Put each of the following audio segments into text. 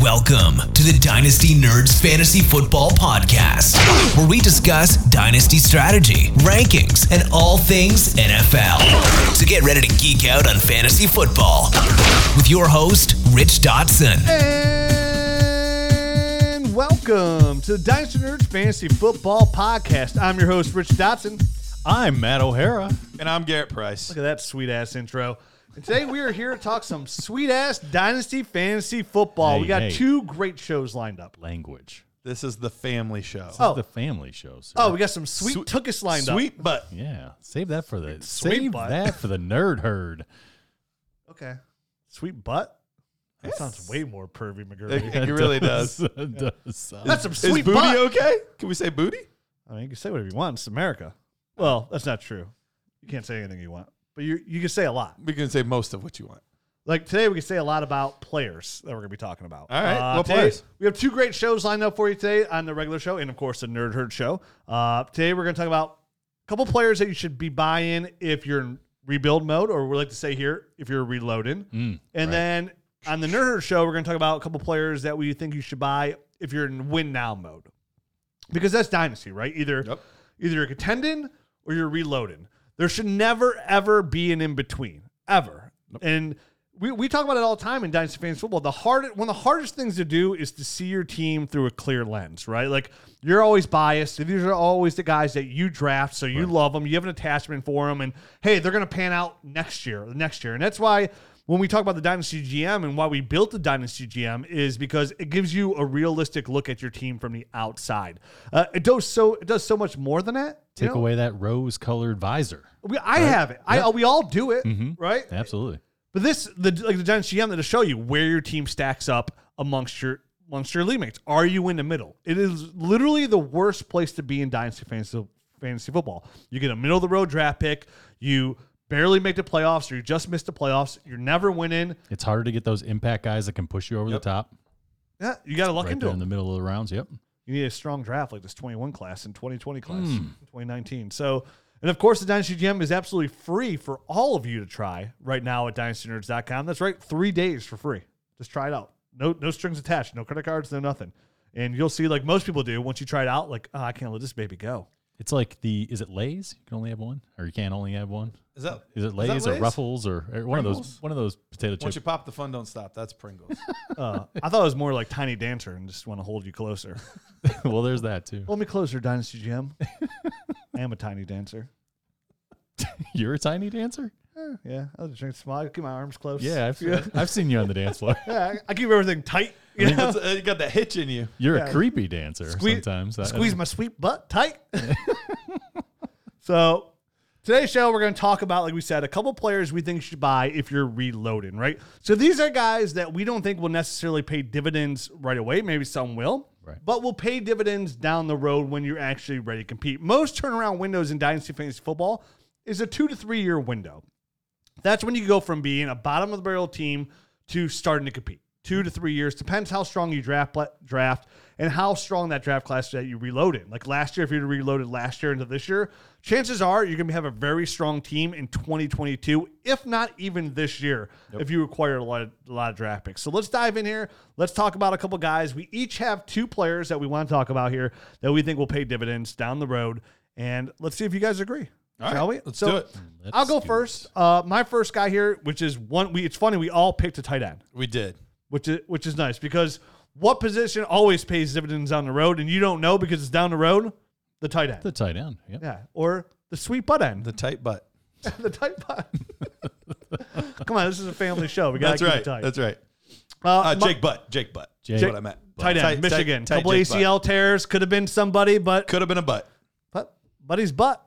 Welcome to the Dynasty Nerds Fantasy Football Podcast, where we discuss dynasty strategy, rankings, and all things NFL. So get ready to geek out on fantasy football with your host, Rich Dotson. And welcome to the Dynasty Nerds Fantasy Football Podcast. I'm your host, Rich Dotson. I'm Matt O'Hara. And I'm Garrett Price. Look at that sweet-ass intro. And today we are here to talk some sweet-ass Dynasty Fantasy Football. We got two great shows lined up. This is the family show. This is the family show, sir. Oh, we got some sweet tookus lined up. Sweet butt. Yeah. Save that for the nerd herd. Okay. Sweet butt? That sounds way more pervy, McGurry. It really does. It does. That's some sweet butt. Is booty okay? Can we say booty? I mean, you can say whatever you want. It's America. Well, that's not true. You can't say anything you want. But you can say a lot. We can say most of what you want. Like today, we can say a lot about players that we're going to be talking about. All right. What players? We have two great shows lined up for you today on the regular show and, of course, the Nerd Herd show. Today, we're going to talk about a couple players that you should be buying if you're in rebuild mode, or we like to say here, if you're reloading. Then on the Nerd Herd show, we're going to talk about a couple players that we think you should buy if you're in win now mode. Because that's dynasty, right? Either you're contending or you're reloading. There should never, ever be an in-between, ever. Nope. And we talk about it all the time in Dynasty Fantasy Football. One of the hardest things to do is to see your team through a clear lens, right? Like, you're always biased. These are always the guys that you draft, so you love them. You have an attachment for them. And, hey, they're going to pan out next year. And that's why when we talk about the Dynasty GM and why we built the Dynasty GM is because it gives you a realistic look at your team from the outside. It does so much more than that. Take away that rose-colored visor. I have it. Yep. We all do it, right? Absolutely. But the Dynasty GM that'll show you where your team stacks up amongst your league mates. Are you in the middle? It is literally the worst place to be in Dynasty Fantasy Football. You get a middle-of-the-road draft pick. You barely make the playoffs, or you just missed the playoffs. You're never winning. It's harder to get those impact guys that can push you over the top. Yeah, you got to look into them. In the middle of the rounds, You need a strong draft like this 21 class and 2020 class, 2019. So, and of course, the Dynasty GM is absolutely free for all of you to try right now at dynastynerds.com. That's right, 3 days for free. Just try it out. No strings attached, no credit cards, no nothing. And you'll see, like most people do, once you try it out, like, I can't let this baby go. It's like is it Lay's? You can only have one, or you can't only have one. Is it Lay's or Ruffles or one of those potato chips? Once you pop the fun, don't stop. That's Pringles. I thought it was more like Tiny Dancer and just want to hold you closer. Well, there's that too. Hold me closer, Dynasty GM. I am a Tiny Dancer. You're a Tiny Dancer? Yeah, I was drinking small. I keep my arms close. Yeah, I've seen you on the dance floor. Yeah, I keep everything tight. You got that hitch in you. You're a creepy dancer sometimes. Squeeze my sweet butt tight. So today's show, we're going to talk about, like we said, a couple players we think you should buy if you're reloading, right? So these are guys that we don't think will necessarily pay dividends right away. Maybe some will. Right. But will pay dividends down the road when you're actually ready to compete. Most turnaround windows in Dynasty Fantasy Football is a 2 to 3 year window. That's when you go from being a bottom of the barrel team to starting to compete. 2 to 3 years. Depends how strong you draft and how strong that draft class that you reload in. Like last year, if you reloaded last year into this year, chances are you're going to have a very strong team in 2022, if not even this year, if you acquire a lot of draft picks. So let's dive in here. Let's talk about a couple guys. We each have two players that we want to talk about here that we think will pay dividends down the road. And let's see if you guys agree. All right, shall we? Let's do it. I'll go first. My first guy here, which is one. It's funny. We all picked a tight end. We did. Which is nice because what position always pays dividends down the road, and you don't know because it's down the road? The tight end. The tight end, yeah. Or the sweet butt end. The tight butt. The tight butt. Come on, this is a family show. We got to keep it tight. That's right. Jake Butt. Jake what I meant. Tight end, Michigan. Couple ACL tears. Could have been somebody, but. Could have been a butt. Buddy's butt.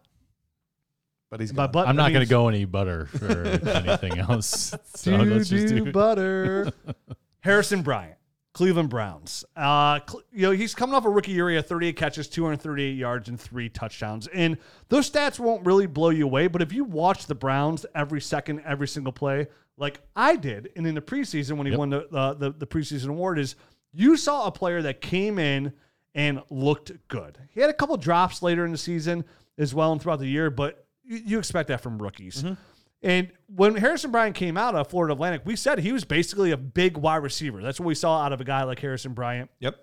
I'm not going to go any butter for anything else. So let's just do butter. Harrison Bryant, Cleveland Browns. He's coming off a rookie year. He had 38 catches, 238 yards, and 3 touchdowns. And those stats won't really blow you away. But if you watch the Browns every second, every single play, like I did, and in the preseason when he won the preseason award, is you saw a player that came in and looked good. He had a couple drops later in the season as well and throughout the year, but you expect that from rookies. Mm-hmm. And when Harrison Bryant came out of Florida Atlantic, we said he was basically a big wide receiver. That's what we saw out of a guy like Harrison Bryant. Yep.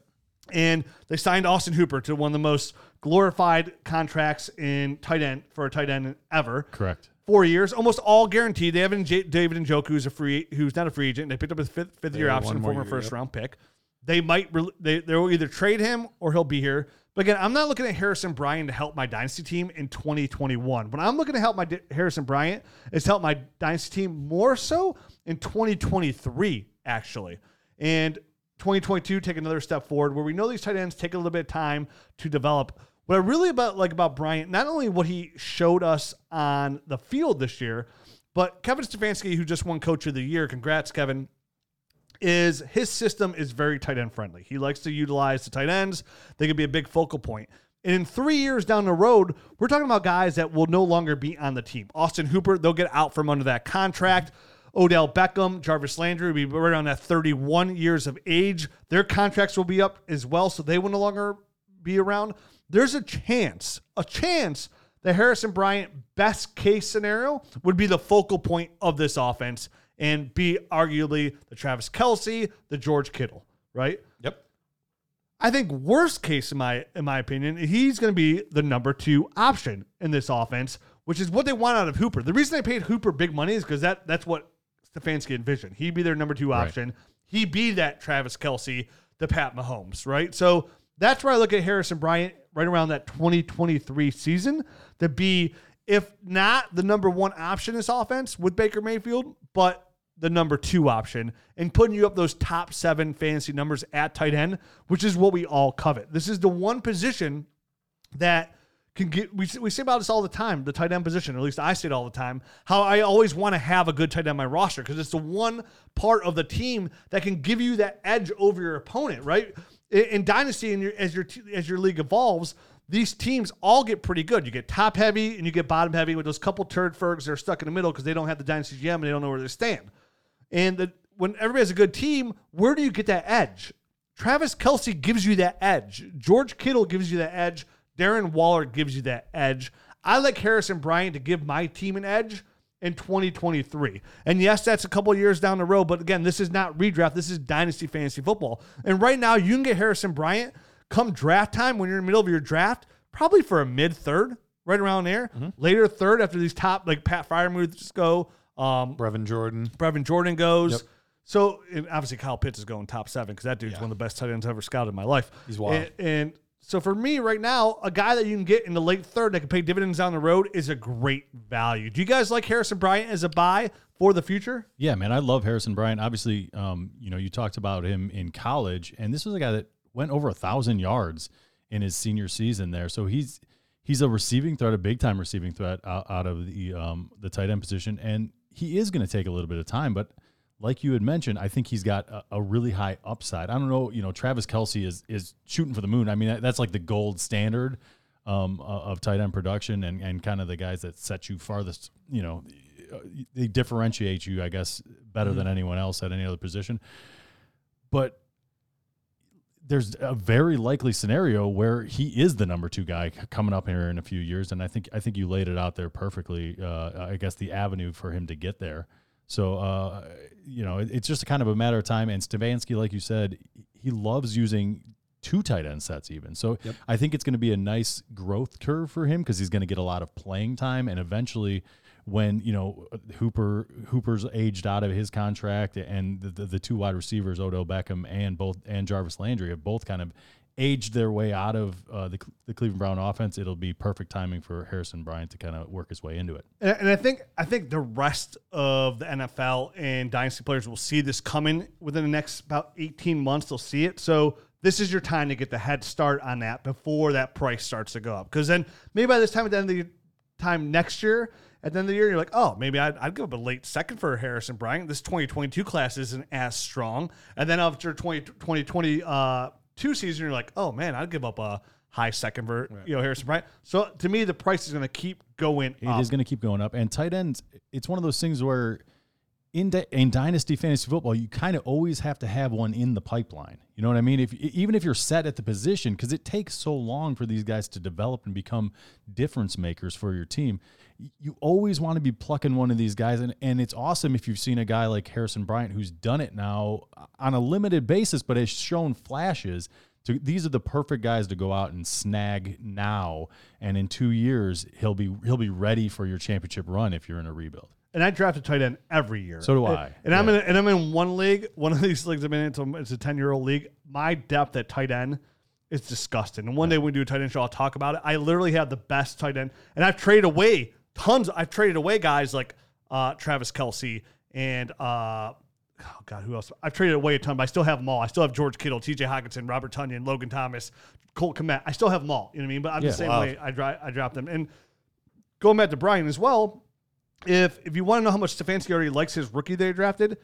And they signed Austin Hooper to one of the most glorified contracts in tight end for a tight end ever. Correct. 4 years, almost all guaranteed. They have David Njoku, who's not a free agent. They picked up his fifth year option, former first round pick. They might they'll either trade him or he'll be here. But again, I'm not looking at Harrison Bryant to help my dynasty team in 2021. When I'm looking to help my Harrison Bryant, is to help my dynasty team more so in 2023, actually. And 2022, take another step forward where we know these tight ends take a little bit of time to develop. What I really about Bryant, not only what he showed us on the field this year, but Kevin Stefanski, who just won Coach of the Year, congrats, Kevin, is his system is very tight end friendly. He likes to utilize the tight ends. They can be a big focal point. And in 3 years down the road, we're talking about guys that will no longer be on the team. Austin Hooper, they'll get out from under that contract. Odell Beckham, Jarvis Landry will be right around that 31 years of age. Their contracts will be up as well, so they will no longer be around. There's a chance that Harrison Bryant, best case scenario, would be the focal point of this offense and be arguably the Travis Kelce, the George Kittle, right? Yep. I think worst case, in my opinion, he's going to be the number two option in this offense, which is what they want out of Hooper. The reason they paid Hooper big money is because that's what Stefanski envisioned. He'd be their number two option. Right. He'd be that Travis Kelce, the Pat Mahomes, right? So that's where I look at Harrison Bryant right around that 2023 season to be, if not the number one option in this offense with Baker Mayfield, but the number two option and putting you up those top seven fantasy numbers at tight end, which is what we all covet. This is the one position that can get, we say about this all the time, the tight end position, or at least I say it all the time, how I always want to have a good tight end on my roster because it's the one part of the team that can give you that edge over your opponent, right? In Dynasty, and as your league evolves, these teams all get pretty good. You get top heavy and you get bottom heavy with those couple turd fergs that are stuck in the middle because they don't have the Dynasty GM and they don't know where they stand. And when everybody has a good team, where do you get that edge? Travis Kelce gives you that edge. George Kittle gives you that edge. Darren Waller gives you that edge. I like Harrison Bryant to give my team an edge in 2023. And yes, that's a couple of years down the road, but again, this is not redraft. This is Dynasty Fantasy Football. And right now, you can get Harrison Bryant come draft time when you're in the middle of your draft, probably for a mid-third, right around there, later third after these top, like Pat Fryer moves go, Brevin Jordan goes. Yep. So obviously Kyle Pitts is going top seven because that dude's one of the best tight ends I've ever scouted in my life. He's wild. And so for me right now, a guy that you can get in the late third that can pay dividends down the road is a great value. Do you guys like Harrison Bryant as a buy for the future? Yeah, man, I love Harrison Bryant. Obviously, you talked about him in college, and this was a guy that went over 1,000 yards in his senior season there. So he's a receiving threat, a big time receiving threat out of the tight end position, and he is going to take a little bit of time, but like you had mentioned, I think he's got a really high upside. I don't know, Travis Kelce is shooting for the moon. I mean, that's like the gold standard of tight end production and kind of the guys that set you farthest, they differentiate you, I guess, better than anyone else at any other position. But there's a very likely scenario where he is the number two guy coming up here in a few years. And I think you laid it out there perfectly. I guess the avenue for him to get there. So, it's just kind of a matter of time. And Stefanski, like you said, he loves using two tight end sets even. So yep. I think it's going to be a nice growth curve for him because he's going to get a lot of playing time. And eventually when, Hooper's aged out of his contract and the two wide receivers, Odell Beckham and Jarvis Landry have both kind of aged their way out of the Cleveland Brown offense, it'll be perfect timing for Harrison Bryant to kind of work his way into it. And I think the rest of the NFL and dynasty players will see this coming within the next about 18 months. They'll see it. So this is your time to get the head start on that before that price starts to go up. Because then maybe by this time at the end of the time next year, at the end of the year, you're like, oh, maybe I'd give up a late second for Harrison Bryant. This 2022 class isn't as strong. And then after 2022 season, you're like, oh man, I'd give up a high second for Harrison Bryant. So to me, the price is going to keep going up. It is going to keep going up. And tight ends, it's one of those things where in Dynasty Fantasy Football, you kind of always have to have one in the pipeline. You know what I mean? Even if you're set at the position, because it takes so long for these guys to develop and become difference makers for your team, you always want to be plucking one of these guys. And it's awesome if you've seen a guy like Harrison Bryant who's done it now on a limited basis, but has shown flashes. So these are the perfect guys to go out and snag now, and in 2 years he'll be ready for your championship run if you're in a rebuild. And I draft a tight end every year. So do I. And yeah. I'm in one league, one of these leagues I'm in. It's a 10-year-old league. My depth at tight end is disgusting. And one day when we do a tight end show, I'll talk about it. I literally have the best tight end, and I've traded away tons. I've traded away guys like Travis Kelce and. Oh, God, who else? I've traded away a ton, but I still have them all. I still have George Kittle, T.J. Hockenson, Robert Tonyan, Logan Thomas, Cole Kmet. I still have them all. You know what I mean? But I'm the same way I dropped them. And going back to Brian as well, if you want to know how much Stefanski already likes his rookie they drafted,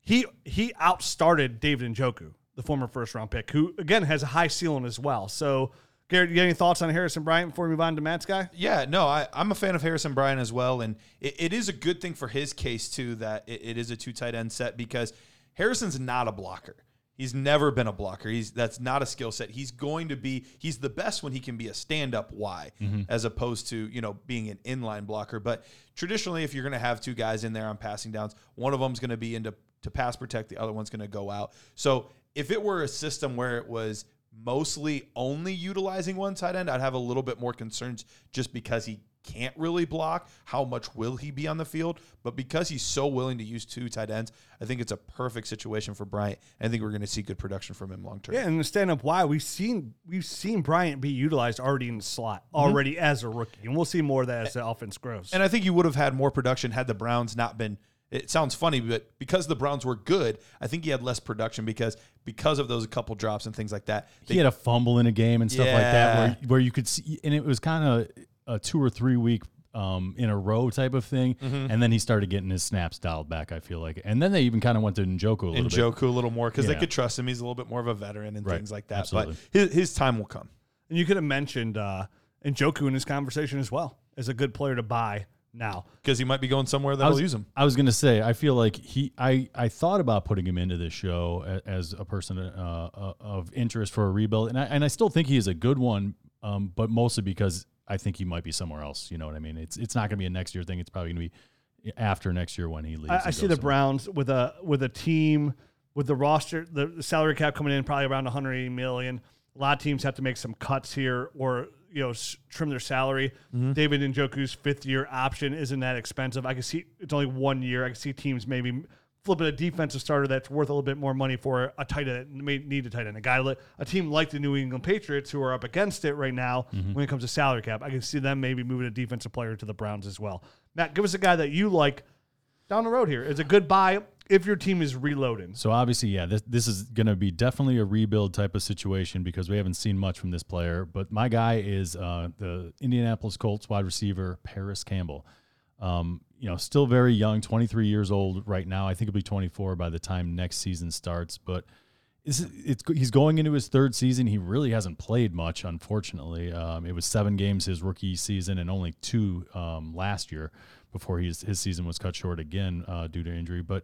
he outstarted David Njoku, the former first-round pick, who, again, has a high ceiling as well. So, Garrett, you got any thoughts on Harrison Bryant before we move on to Matt's guy? Yeah, no, I'm a fan of Harrison Bryant as well, and it is a good thing for his case, too, that it is a two-tight end set because Harrison's not a blocker. He's never been a blocker. That's not a skill set. He's the best when he can be a stand-up Y as opposed to, being an inline blocker. But traditionally, if you're going to have two guys in there on passing downs, one of them's going to be in to pass protect, the other one's going to go out. So if it were a system where it was mostly only utilizing one tight end, I'd have a little bit more concerns just because he can't really block. How much will he be on the field? But because he's so willing to use two tight ends, I think it's a perfect situation for Bryant. I think we're going to see good production from him long term. Yeah, and the stand up why we've seen Bryant be utilized already in the slot, already as a rookie, and we'll see more of that as the offense grows. And I think you would have had more production had the Browns not been. It sounds funny, but because the Browns were good, I think he had less production because of those couple drops and things like that. He had a fumble in a game and stuff like that where you could see, and it was kind of a 2 or 3 week in a row type of thing. And then he started getting his snaps dialed back, I feel like. And then they even kind of went to Njoku a little more because they could trust him. He's a little bit more of a veteran and things like that. Absolutely. But his time will come. And you could have mentioned Njoku in his conversation as well as a good player to buy. Now, because he might be going somewhere that'll use him. I was going to say, I feel like I thought about putting him into this show as a person of interest for a rebuild, and I still think he is a good one, but mostly because I think he might be somewhere else. You know what I mean? It's not going to be a next year thing. It's probably going to be after next year when he leaves. I see the Browns with a team with the roster, the salary cap coming in probably around $180 million. A lot of teams have to make some cuts here or. Trim their salary. David Njoku's fifth-year option isn't that expensive. I can see it's only 1 year. I can see teams maybe flipping a defensive starter that's worth a little bit more money for a tight end. May need a tight end. A team like the New England Patriots, who are up against it right now when it comes to salary cap, I can see them maybe moving a defensive player to the Browns as well. Matt, give us a guy that you like down the road here. It's a good buy if your team is reloading. So obviously, this is going to be definitely a rebuild type of situation because we haven't seen much from this player. But my guy is the Indianapolis Colts wide receiver, Paris Campbell. Still very young, 23 years old right now. I think he'll be 24 by the time next season starts. But he's going into his third season. He really hasn't played much, unfortunately. It was 7 games his rookie season and only 2 last year before his season was cut short again due to injury. But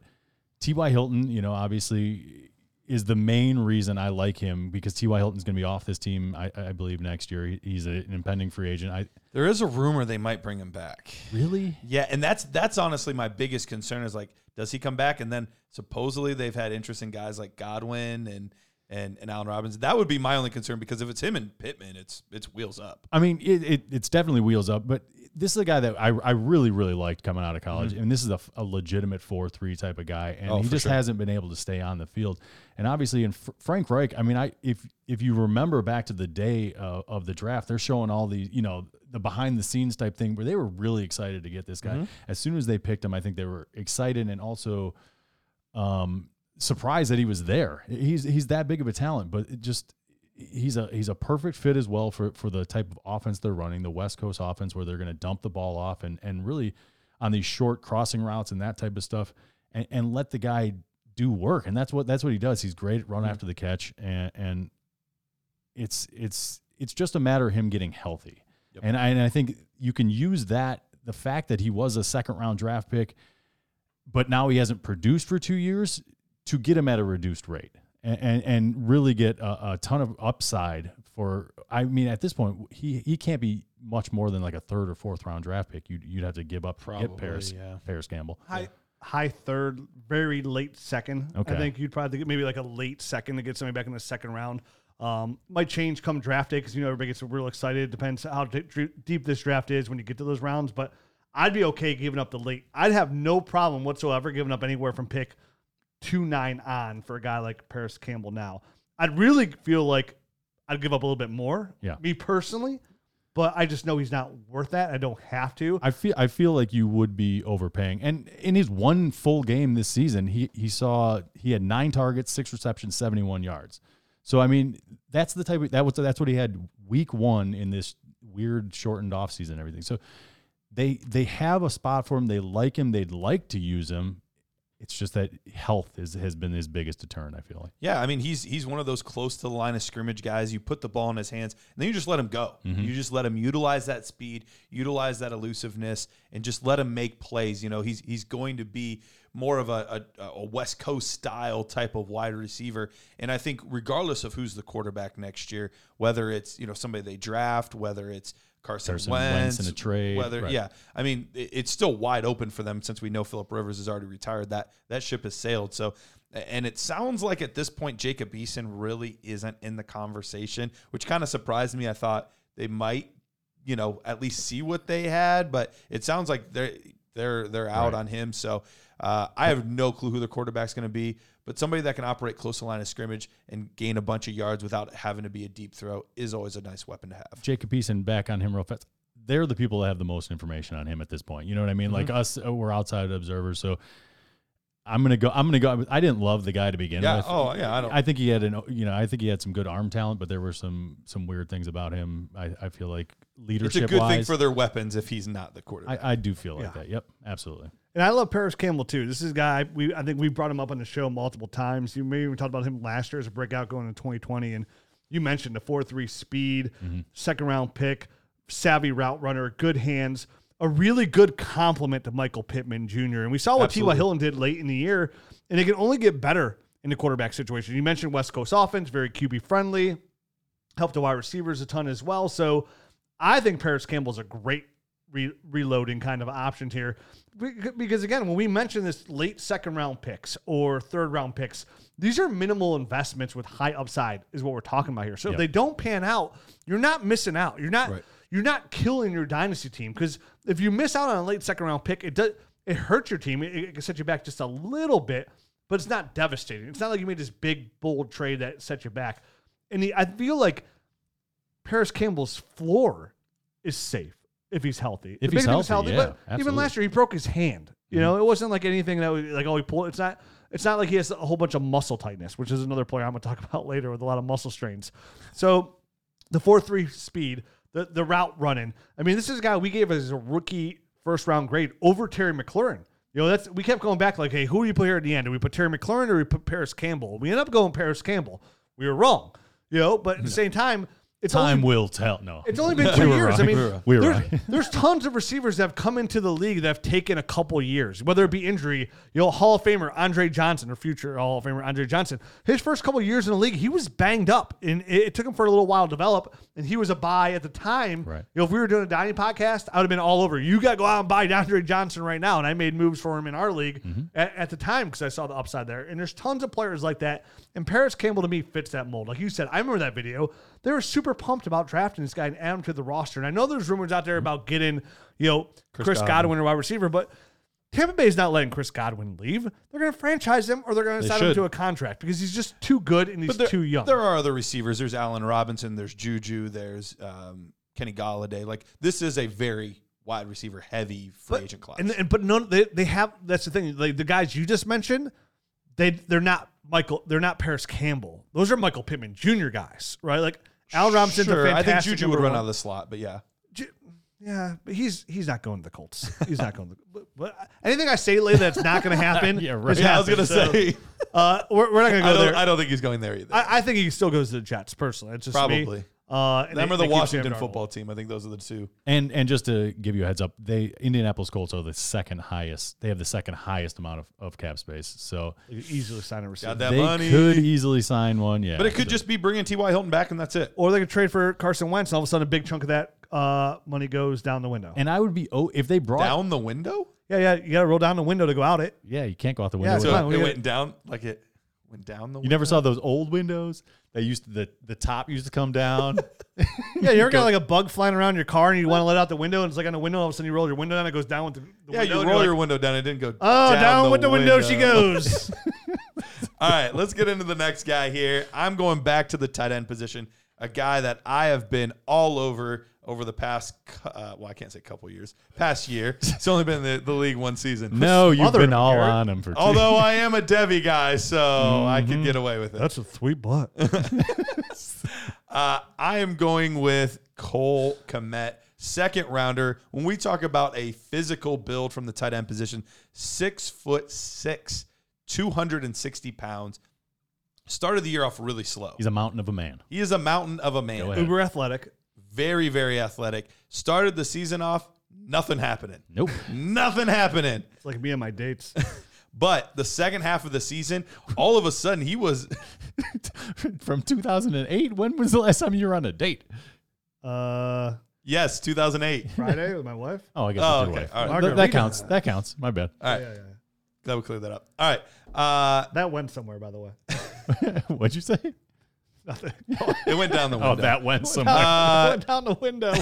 T.Y. Hilton, obviously is the main reason I like him because T.Y. Hilton's going to be off this team, I believe, next year. He's an impending free agent. There is a rumor they might bring him back. Really? Yeah, and that's honestly my biggest concern is, does he come back? And then supposedly they've had interest in guys like Godwin and Allen Robinson. That would be my only concern because if it's him and Pittman, it's wheels up. I mean, it's definitely wheels up, but this is a guy that I really, really liked coming out of college, and this is a legitimate 4-3 type of guy, and he just hasn't been able to stay on the field. And obviously, in Frank Reich, I mean, if you remember back to the day of the draft, they're showing all the, the behind-the-scenes type thing where they were really excited to get this guy. As soon as they picked him, I think they were excited and also surprised that he was there. He's that big of a talent, but it just – He's a perfect fit as well for the type of offense they're running, the West Coast offense where they're going to dump the ball off and really on these short crossing routes and that type of stuff and let the guy do work. And that's what he does. He's great at run after the catch and it's just a matter of him getting healthy. Yep. And I think you can use the fact that he was a second round draft pick but now he hasn't produced for 2 years, to get him at a reduced rate and really get a ton of upside for, I mean, at this point, he can't be much more than like a third or fourth round draft pick. You'd have to give up probably, Paris Campbell. High third, very late second. Okay. I think you'd probably get maybe like a late second to get somebody back in the second round. Might change come draft day because, you know, everybody gets real excited. Depends how deep this draft is when you get to those rounds. But I'd be okay giving up the late. I'd have no problem whatsoever giving up anywhere from pick 2-9 on for a guy like Paris Campbell now. I'd really feel like I'd give up a little bit more, me personally, but I just know he's not worth that. I don't have to. I feel like you would be overpaying. And in his one full game this season, he had 9 targets, 6 receptions, 71 yards. So I mean, that's the type of, that's what he had week one in this weird shortened off season and everything. So they have a spot for him. They like him. They'd like to use him. It's just that health has been his biggest deterrent, I feel like. Yeah, I mean, he's one of those close to the line of scrimmage guys. You put the ball in his hands, and then you just let him go. Mm-hmm. You just let him utilize that speed, utilize that elusiveness, and just let him make plays. You know, he's going to be more of a West Coast-style type of wide receiver. And I think regardless of who's the quarterback next year, whether it's, you know, somebody they draft, whether it's Carson Wentz in a trade, I mean, it's still wide open for them since we know Phillip Rivers has already retired. That ship has sailed. So, and it sounds like at this point, Jacob Eason really isn't in the conversation, which kind of surprised me. I thought they might, you know, at least see what they had, but it sounds like they're out on him. So I have no clue who the quarterback's going to be, but somebody that can operate close to the line of scrimmage and gain a bunch of yards without having to be a deep throw is always a nice weapon to have. Jacob Eason, back on him real fast. They're the people that have the most information on him at this point. You know what I mean? Mm-hmm. Like us, we're outside observers. So I'm going to go. I didn't love the guy to begin with. Oh yeah. I think he had I think he had some good arm talent, but there were some weird things about him. I feel like leadership-wise, it's a good thing for their weapons if he's not the quarterback. I do feel like that. Yep. Absolutely. And I love Paris Campbell too. This is a guy I think we brought him up on the show multiple times. You maybe we talked about him last year as a breakout going in 2020, and you mentioned the 4.3 speed, mm-hmm. second round pick, savvy route runner, good hands, a really good compliment to Michael Pittman Jr. And we saw what T.Y. Hilton did late in the year, and it can only get better in the quarterback situation. You mentioned West Coast offense, very QB friendly, helped the wide receivers a ton as well. So I think Paris Campbell's a great reloading kind of option here. Because again, when we mention this late second round picks or third round picks, these are minimal investments with high upside is what we're talking about here. So if they don't pan out, you're not missing out. You're not killing your dynasty team. Because if you miss out on a late second round pick, it hurts your team. It can set you back just a little bit, but it's not devastating. It's not like you made this big bold trade that set you back. And I feel like Paris Campbell's floor is safe. If he's healthy. If he's healthy, yeah, but absolutely. Even last year, he broke his hand. You know, it wasn't like anything that was like, oh, he pulled. It's not like he has a whole bunch of muscle tightness, which is another player I'm going to talk about later with a lot of muscle strains. So the 4.3 speed, the route running. I mean, this is a guy we gave as a rookie first-round grade over Terry McLaurin. You know, we kept going back like, hey, who do you put here at the end? Do we put Terry McLaurin or do we put Paris Campbell? We ended up going Paris Campbell. We were wrong, you know, but at the same time, will tell. No, it's only been 2 years. Right. I mean, there's tons of receivers that have come into the league that have taken a couple years, whether it be injury. You know, Hall of Famer Andre Johnson, or future Hall of Famer Andre Johnson, his first couple of years in the league, he was banged up, and it took him for a little while to develop. And he was a buy at the time. Right. You know, if we were doing a dining podcast, I would have been all over. You got to go out and buy Andre Johnson right now. And I made moves for him in our league at the time because I saw the upside there. And there's tons of players like that. And Paris Campbell to me fits that mold. Like you said, I remember that video. They were super pumped about drafting this guy and adding him to the roster. And I know there's rumors out there about getting, you know, Chris Godwin or wide receiver, but Tampa Bay is not letting Chris Godwin leave. They're going to franchise him, or they're going to sign him to a contract because he's just too good and he's too young. There are other receivers. There's Allen Robinson. There's Juju. There's Kenny Galladay. Like, this is a very wide receiver heavy free agent class. But none. They have. That's the thing. Like, the guys you just mentioned, they're not Michael. They're not Paris Campbell. Those are Michael Pittman Jr. guys, right? Like. Allen Robinson's a fantastic. I think Juju would run out of the slot, but but he's not going to the Colts. He's not going to but anything I say later that's not going to happen. I was going to say. We're not going to go there. I don't think he's going there either. I think he still goes to the Jets, personally. It's just probably. Them or the Washington football team. I think those are the two. And just to give you a heads up, Indianapolis Colts are the second highest. They have the second highest amount of cap space. So they could easily sign a receiver. They could easily sign one, yeah. But it could just be bringing T.Y. Hilton back and that's it. Or they could trade for Carson Wentz and all of a sudden a big chunk of that money goes down the window. And I would be, if they brought... Down the window? Yeah. You got to roll down the window to go out it. Yeah, you can't go out the window. Yeah, so it went down like it... Went down the window. You never saw those old windows that used to, the top used to come down. Yeah, you ever got like a bug flying around your car and you want to let out the window and it's like on the window, all of a sudden you roll your window down, it goes down with the window. Yeah, you roll your window down, it didn't go down. Oh, down with the window she goes. All right, let's get into the next guy here. I'm going back to the tight end position, a guy that I have been all over the past, I can't say couple years, past year. It's only been the league one season. No, you've been all Garrett. On him for two. Although I am a Devy guy, so I could get away with it. That's a sweet butt. I am going with Cole Kmet, second rounder. When we talk about a physical build from the tight end position, 6'6", 260 pounds. Started the year off really slow. He's a mountain of a man. Uber athletic. Very, very athletic. Started the season off, nothing happening. Nope. Nothing happening. It's like me and my dates. But the second half of the season, all of a sudden he was... From 2008, when was the last time you were on a date? Yes, 2008. Friday with my wife. Oh, I guess with your wife. All right. That counts. My bad. All right. Yeah. That would clear that up. All right. That went somewhere, by the way. What'd you say? Nothing. It went down the window. Oh, that went somewhere. It went down the window.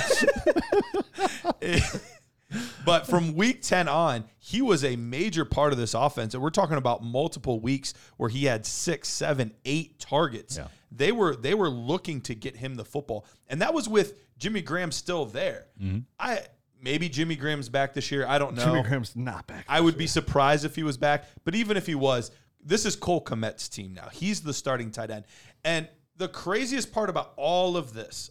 But from week 10 on, he was a major part of this offense. And we're talking about multiple weeks where he had 6, 7, 8 targets. Yeah. They were looking to get him the football. And that was with Jimmy Graham still there. Mm-hmm. Maybe Jimmy Graham's back this year. I don't know. Jimmy Graham's not back. I would be surprised if he was back. But even if he was, this is Cole Kmet's team now. He's the starting tight end. And the craziest part about all of this,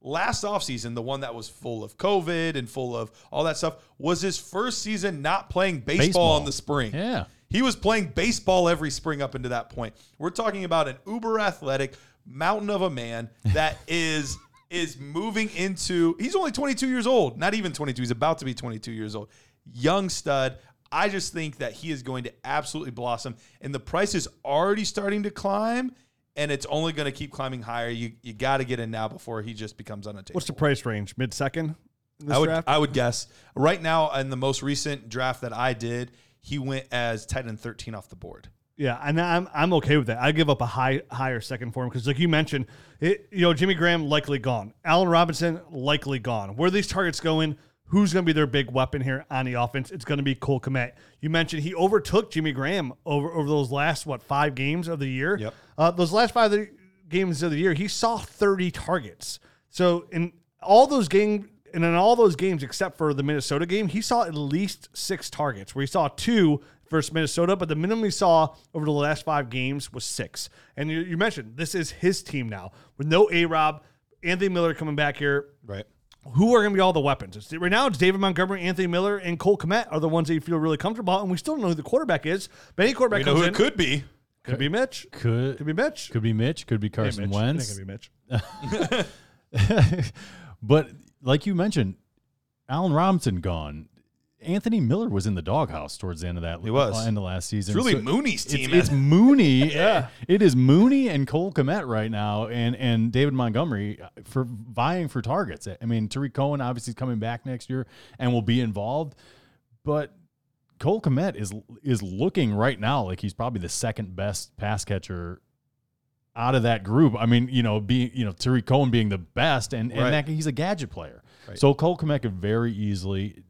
last offseason, the one that was full of COVID and full of all that stuff, was his first season not playing baseball in the spring. Yeah. He was playing baseball every spring up into that point. We're talking about an uber athletic mountain of a man that is moving into, he's only 22 years old, not even 22. He's about to be 22 years old. Young stud. I just think that he is going to absolutely blossom, and the price is already starting to climb. And it's only going to keep climbing higher. You got to get in now before he just becomes unattainable. What's the price range? Mid-second? I would guess. Right now, in the most recent draft that I did, he went as tight end 13 off the board. Yeah, and I'm okay with that. I give up a higher second for him because, like you mentioned, Jimmy Graham likely gone. Allen Robinson likely gone. Where these targets going? Who's going to be their big weapon here on the offense? It's going to be Cole Kmet. You mentioned he overtook Jimmy Graham over those last, 5 games of the year? Yep. Those last 5 games of the year, he saw 30 targets. So in all those games except for the Minnesota game, he saw at least 6 targets, where he saw 2 versus Minnesota, but the minimum he saw over the last 5 games was 6. And you mentioned this is his team now. With no A-Rob, Anthony Miller coming back here. Right. Who are going to be all the weapons? Right now, it's David Montgomery, Anthony Miller, and Cole Kmet are the ones that you feel really comfortable about, and we still don't know who the quarterback is. But any quarterback comes in. Could be Mitch. Could be Mitch. Could be Carson Wentz. Could be Mitch. But like you mentioned, Allen Robinson gone. Anthony Miller was in the doghouse towards the end of that. He was end of last season. It's really Mooney's team. It's Mooney. Yeah, it is Mooney and Cole Kmet right now, and David Montgomery for vying for targets. I mean, Tariq Cohen obviously is coming back next year and will be involved, but Cole Kmet is looking right now like he's probably the second best pass catcher out of that group. I mean, Tariq Cohen being the best, and right. He's a gadget player. Right. So Cole Kmet could very easily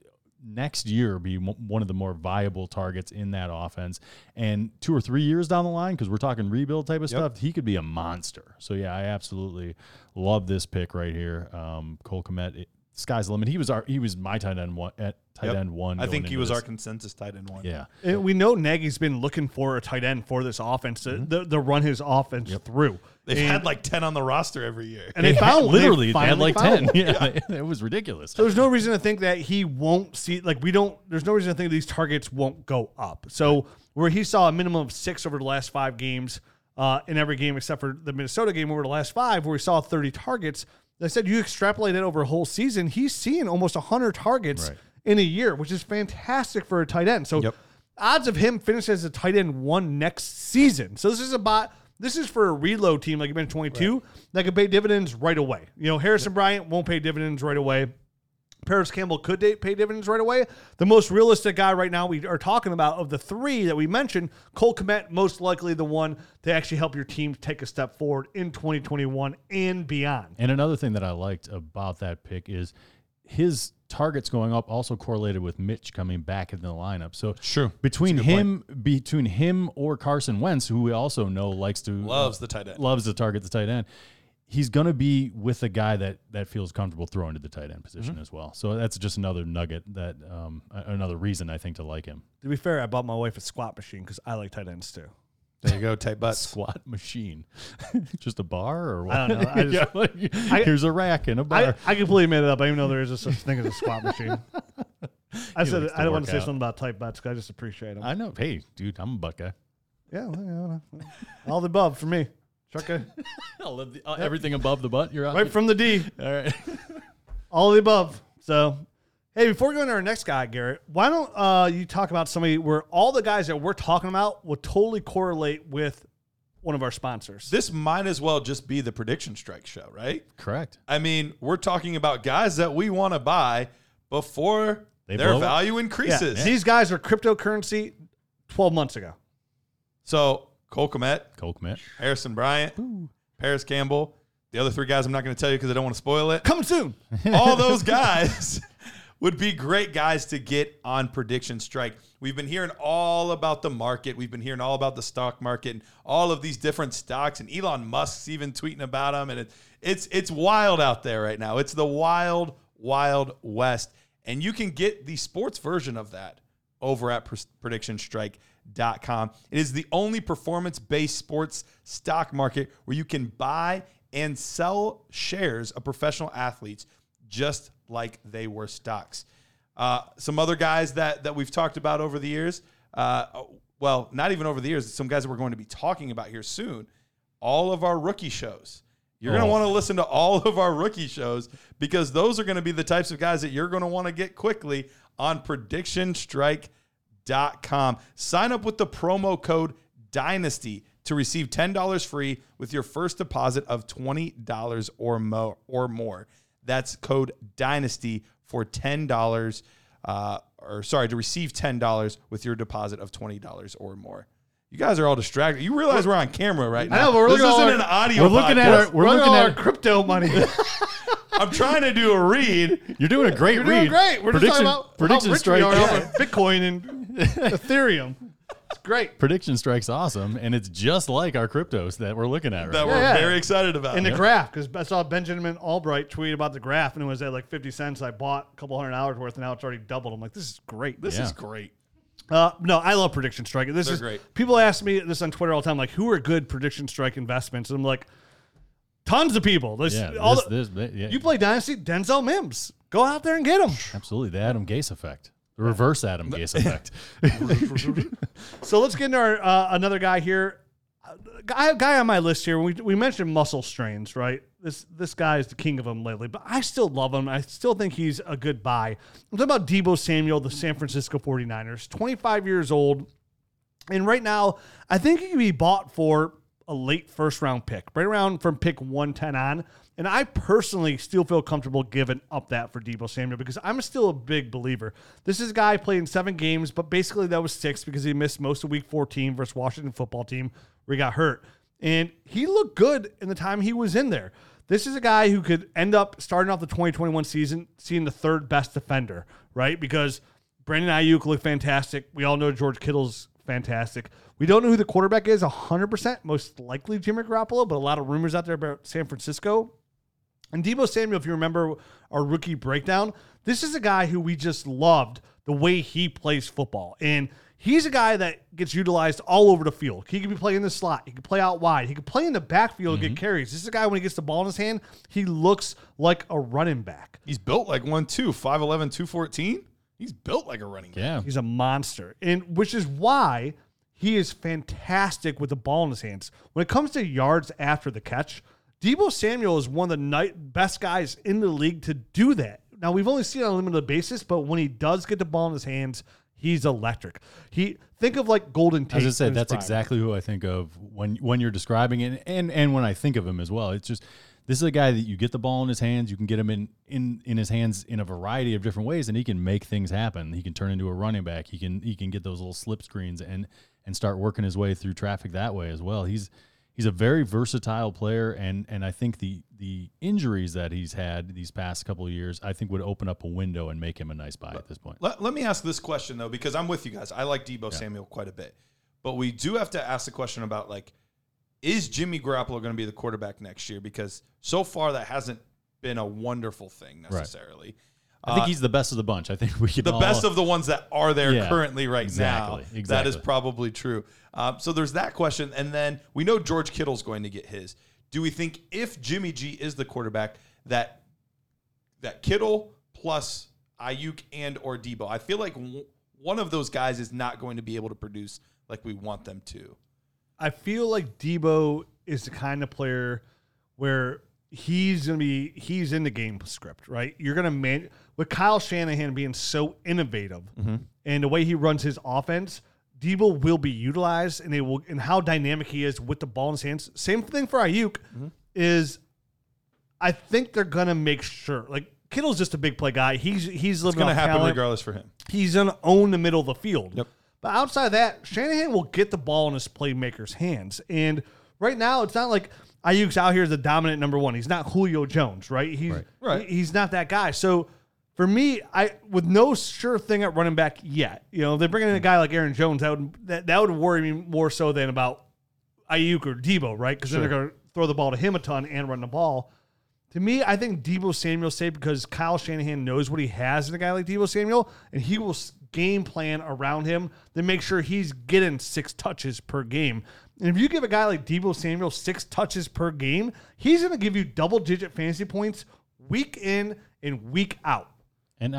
next year be one of the more viable targets in that offense, and 2 or 3 years down the line, because we're talking rebuild type of stuff, he could be a monster. So yeah, I absolutely love this pick right here. Cole Kmet, sky's the limit. He was my tight end one at tight end one. I think he was our consensus tight end one. Yeah, and we know Nagy's been looking for a tight end for this offense to run his offense through. They've had like 10 on the roster every year, and they had like 10. Yeah, it was ridiculous. So there's no reason to think that he won't see. There's no reason to think these targets won't go up. So where he saw a minimum of 6 over the last 5 games. in every game except for the Minnesota game over the last five, where we saw 30 targets. I said you extrapolate that over a whole season, he's seen almost 100 targets in a year, which is fantastic for a tight end. So odds of him finishing as a tight end one next season. So this is about... This is for a reload team, like you mentioned, 22, that can pay dividends right away. You know, Harrison Bryant won't pay dividends right away. Paris Campbell could pay dividends right away. The most realistic guy right now we are talking about of the three that we mentioned, Cole Kmet, most likely the one to actually help your team take a step forward in 2021 and beyond. And another thing that I liked about that pick is his targets going up also correlated with Mitch coming back in the lineup. So between him or Carson Wentz, who we also know loves to target the tight end, he's going to be with a guy that feels comfortable throwing to the tight end position as well. So that's just another nugget that another reason I think to like him. To be fair, I bought my wife a squat machine because I like tight ends too. There you go, tight butts. Squat machine. Just a bar or what? I don't know. Here's a rack and a bar. I completely made it up. I even know there is a such thing as a squat machine. I don't want to say something about tight butts because I just appreciate them. I know. Hey, dude, I'm a butt guy. Yeah. All the above for me. Chucka. Everything above the butt. You're out. Right from the D. All right. All the above. So, hey, before we go into our next guy, Garrett, why don't you talk about somebody where all the guys that we're talking about will totally correlate with one of our sponsors? This might as well just be the Prediction Strike show, right? Correct. I mean, we're talking about guys that we want to buy before their value increases. Yeah. These guys are cryptocurrency 12 months ago. So, Cole Kmet, Harrison Bryant, Paris Campbell, the other three guys I'm not going to tell you because I don't want to spoil it. Coming soon. All those guys... would be great guys to get on Prediction Strike. We've been hearing all about the market. We've been hearing all about the stock market and all of these different stocks. And Elon Musk's even tweeting about them. And it's wild out there right now. It's the wild, wild west. And you can get the sports version of that over at PredictionStrike.com. It is the only performance-based sports stock market where you can buy and sell shares of professional athletes just like they were stocks. Some other guys that we've talked about over the years, well, not even over the years, some guys that we're going to be talking about here soon, all of our rookie shows. You're going to want to listen to all of our rookie shows because those are going to be the types of guys that you're going to want to get quickly on PredictionStrike.com. Sign up with the promo code DYNASTY to receive $10 free with your first deposit of $20 or more. That's code DYNASTY for $10, to receive $10 with your deposit of $20 or more. You guys are all distracted. You realize we're on camera right now. I know, but this isn't an audio podcast. We're looking at our crypto money. I'm trying to do a read. You're doing a great read. We're just talking about Bitcoin and Ethereum. It's great. Prediction Strike's awesome, and it's just like our cryptos that we're looking at right now. That we're very excited about. And the graph, because I saw Benjamin Albright tweet about the graph, and it was at like 50 cents. I bought a couple $100 worth, and now it's already doubled. I'm like, this is great. This is great. No, I love Prediction Strike. They're great. People ask me this on Twitter all the time, like, who are good Prediction Strike investments? And I'm like, tons of people. You play Dynasty, Denzel Mims. Go out there and get him. Absolutely, the Adam Gase effect. The reverse Adam Gase effect. So let's get into our another guy here. Guy on my list here. We mentioned muscle strains, right? This guy is the king of them lately, but I still love him. I still think he's a good buy. I'm talking about Debo Samuel, the San Francisco 49ers, 25 years old. And right now, I think he can be bought for a late first-round pick, right around from pick 110 on. And I personally still feel comfortable giving up that for Debo Samuel because I'm still a big believer. This is a guy played in 7 games, but basically that was 6 because he missed most of week 14 versus Washington football team where he got hurt. And he looked good in the time he was in there. This is a guy who could end up starting off the 2021 season seeing the third best defender, right? Because Brandon Ayuk looked fantastic. We all know George Kittle's fantastic. We don't know who the quarterback is 100%, most likely Jimmy Garoppolo, but a lot of rumors out there about San Francisco. And Debo Samuel, if you remember our rookie breakdown, this is a guy who we just loved the way he plays football. And he's a guy that gets utilized all over the field. He can be playing the slot. He can play out wide. He can play in the backfield and get carries. This is a guy, when he gets the ball in his hand, he looks like a running back. He's built like 1.2, 5'11", 214. He's built like a running back. Yeah. He's a monster, and which is why he is fantastic with the ball in his hands. When it comes to yards after the catch, Debo Samuel is one of the best guys in the league to do that. Now, we've only seen it on a limited basis, but when he does get the ball in his hands, he's electric. Think of like Golden Tate. As I said, that's exactly who I think of when you're describing it and when I think of him as well. It's just, this is a guy that you get the ball in his hands, you can get him in his hands in a variety of different ways, and he can make things happen. He can turn into a running back. He can get those little slip screens and start working his way through traffic that way as well. He's a very versatile player, and I think the injuries that he's had these past couple of years, I think would open up a window and make him a nice buy at this point. Let me ask this question, though, because I'm with you guys. I like Debo Samuel quite a bit. But we do have to ask the question about, like, is Jimmy Garoppolo going to be the quarterback next year? Because so far that hasn't been a wonderful thing necessarily. Right. I think he's the best of the bunch. I think we could best of the ones that are there currently right now. Exactly. That is probably true. So there's that question. And then we know George Kittle's going to get his. Do we think if Jimmy G is the quarterback that Kittle plus Ayuk and or Debo? I feel like one of those guys is not going to be able to produce like we want them to. I feel like Debo is the kind of player where he's in the game script, right? You're going to with Kyle Shanahan being so innovative and the way he runs his offense, Debo will be utilized and how dynamic he is with the ball in his hands. Same thing for Ayuk is I think they're going to make sure, like, Kittle's just a big play guy. He's living on talent. It's going to happen regardless for him. He's going to own the middle of the field. Yep. But outside of that, Shanahan will get the ball in his playmaker's hands. And right now, it's not like Ayuk's out here as the dominant number one. He's not Julio Jones, right? He's not that guy. So for me, with no sure thing at running back yet, you know, if they're bringing in a guy like Aaron Jones, that would worry me more so than about Ayuk or Debo, right? Because then they're going to throw the ball to him a ton and run the ball. To me, I think Debo Samuel's safe because Kyle Shanahan knows what he has in a guy like Debo Samuel, and he will game plan around him to make sure he's getting 6 touches per game. And if you give a guy like Debo Samuel 6 touches per game, he's going to give you double-digit fantasy points week in and week out. And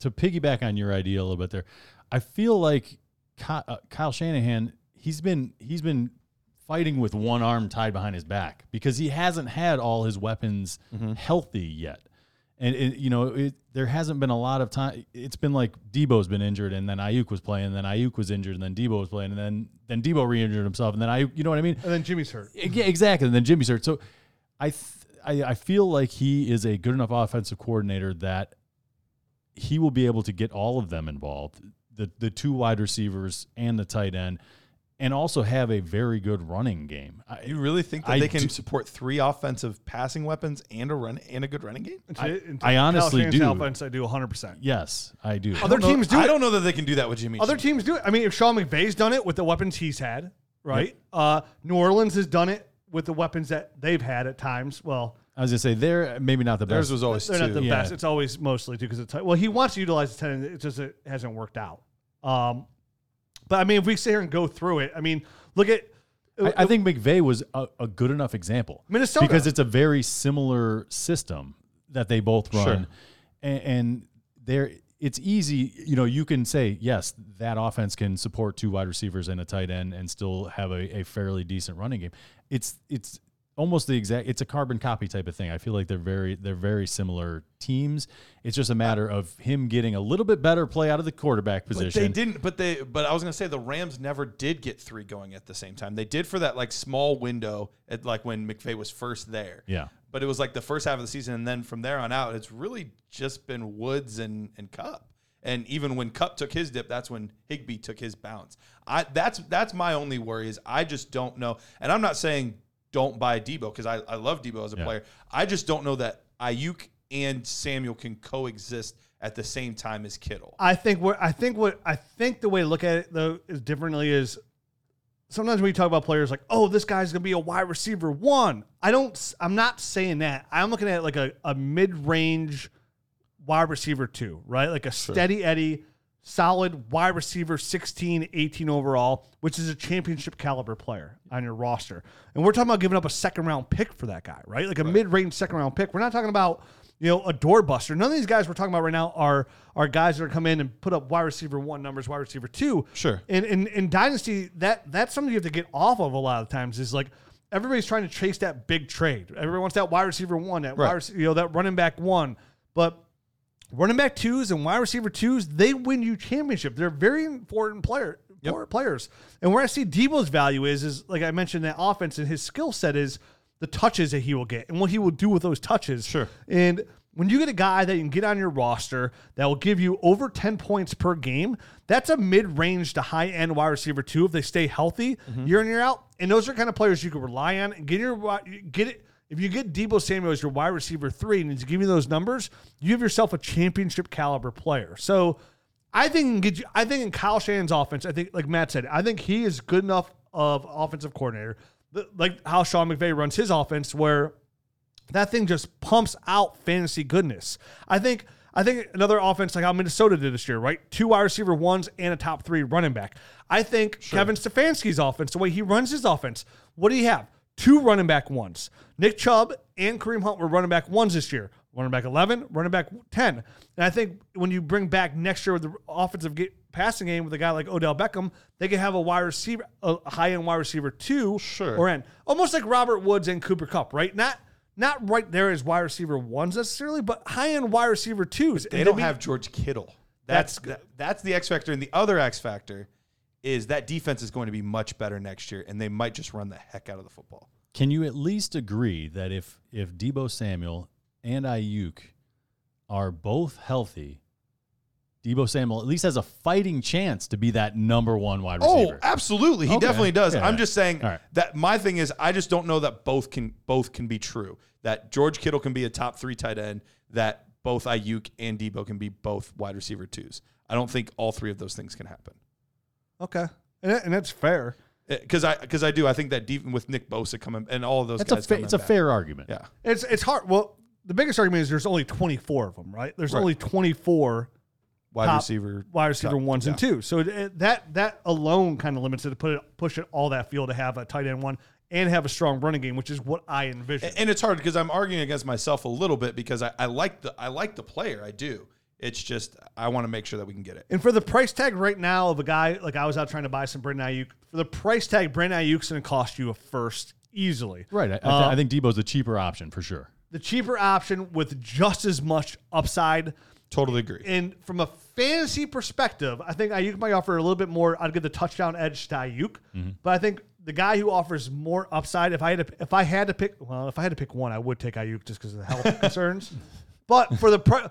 to piggyback on your idea a little bit there, I feel like Kyle Shanahan, he's been fighting with one arm tied behind his back because he hasn't had all his weapons healthy yet. And, there hasn't been a lot of time. It's been like Debo's been injured, and then Ayuk was playing, and then Ayuk was injured, and then Debo was playing, and then Debo re-injured himself, and then Ayuk, you know what I mean? And then Jimmy's hurt. Yeah, exactly, and then Jimmy's hurt. So I feel like he is a good enough offensive coordinator that he will be able to get all of them involved, the 2 wide receivers and the tight end, and also have a very good running game. You really think that they can support 3 offensive passing weapons and a run and a good running game? I honestly do. Offense, I do 100%. Yes, I do. Other teams do it. I don't know that they can do that with Jimmy. Other teams do it. I mean, if Sean McVay's done it with the weapons he's had, right? Yep. New Orleans has done it with the weapons that they've had at times. Well, I was going to say, they're maybe not the best. Theirs was always they're 2. Not the best. It's always mostly 2 because it's well, he wants to utilize the 10. It just hasn't worked out. But, I mean, if we sit here and go through it, I mean, look at... I think McVay was a good enough example. Minnesota. Because it's a very similar system that they both run. Sure. And it's easy. You know, you can say, yes, that offense can support 2 wide receivers and a tight end and still have a fairly decent running game. It's almost the exact... It's a carbon copy type of thing. I feel like they're very similar teams. It's just a matter of him getting a little bit better play out of the quarterback position. But I was going to say the Rams never did get 3 going at the same time. They did for that like small window at like when McVay was first there. Yeah. But it was like the first half of the season, and then from there on out, it's really just been Woods and Kupp. And even when Kupp took his dip, that's when Higbee took his bounce. That's my only worry is I just don't know. And I'm not saying don't buy Debo because I love Debo as a player. I just don't know that Ayuk and Samuel can coexist at the same time as Kittle. I think the way to look at it though is differently is sometimes when you talk about players like, oh, this guy's gonna be a wide receiver 1. I'm not saying that. I'm looking at like a mid-range wide receiver 2, right? Like a steady Eddie, solid wide receiver 16, 18 overall, which is a championship caliber player on your roster. And we're talking about giving up a second-round pick for that guy, right? Like a mid-range second-round pick. We're not talking about you know, a door buster. None of these guys we're talking about right now are guys that are come in and put up wide receiver one numbers, wide receiver two. Sure. And in Dynasty, that's something you have to get off of a lot of times is like everybody's trying to chase that big trade. Everyone wants that wide receiver one, that right. That running back one. But running back twos and wide receiver twos, they win you championship. They're very important players. And where I see Debo's value is like I mentioned, that offense and his skill set is the touches that he will get and what he will do with those touches. Sure. And when you get a guy that you can get on your roster that will give you over 10 points per game, that's a mid-range to high-end wide receiver two if they stay healthy year in, year out. And those are kind of players you can rely on. And get it. If you get Debo Samuel as your wide receiver three and he's giving you those numbers, you have yourself a championship caliber player. So I think in Kyle Shanahan's offense, I think like Matt said, I think he is good enough of offensive coordinator, like how Sean McVay runs his offense, where that thing just pumps out fantasy goodness. I think another offense like how Minnesota did this year, right? Two wide receiver ones and a top three running back. I think Kevin Stefanski's offense, the way he runs his offense, what do you have? Two running back ones. Nick Chubb and Kareem Hunt were running back ones this year. Running back 11, running back 10. And I think when you bring back next year with the offensive passing game with a guy like Odell Beckham, they can have a high-end wide receiver two or end. Almost like Robert Woods and Cooper Kupp, right? Not right there as wide receiver ones necessarily, but high-end wide receiver twos. But they don't have George Kittle. That's the X factor. And the other X factor is that defense is going to be much better next year, and they might just run the heck out of the football. Can you at least agree that if Debo Samuel and Ayuk are both healthy, Debo Samuel at least has a fighting chance to be that number one wide receiver? Oh, absolutely. He definitely does. Yeah. I'm just saying that my thing is I just don't know that both can be true, that George Kittle can be a top three tight end, that both Ayuk and Debo can be both wide receiver twos. I don't think all three of those things can happen. Okay. And that's fair. Because I do. I think that even with Nick Bosa coming and all of those guys coming back. It's a fair argument. Yeah. It's hard. Well, the biggest argument is there's only 24 of them, right? There's only 24 wide receiver ones and twos. So that alone kind of limits it to push it all that field to have a tight end one and have a strong running game, which is what I envision. And it's hard because I'm arguing against myself a little bit because I like the player. I do. It's just I want to make sure that we can get it. And for the price tag right now of a guy, like I was out trying to buy some Brandon Ayuk. For the price tag, Brandon Ayuk's going to cost you a first easily. Right. I think Debo's the cheaper option for sure. The cheaper option with just as much upside. Totally agree. And from a fantasy perspective, I think Ayuk might offer a little bit more. I'd give the touchdown edge to Ayuk. Mm-hmm. But I think the guy who offers more upside, if I had to pick one, I would take Ayuk just because of the health concerns. But for the price,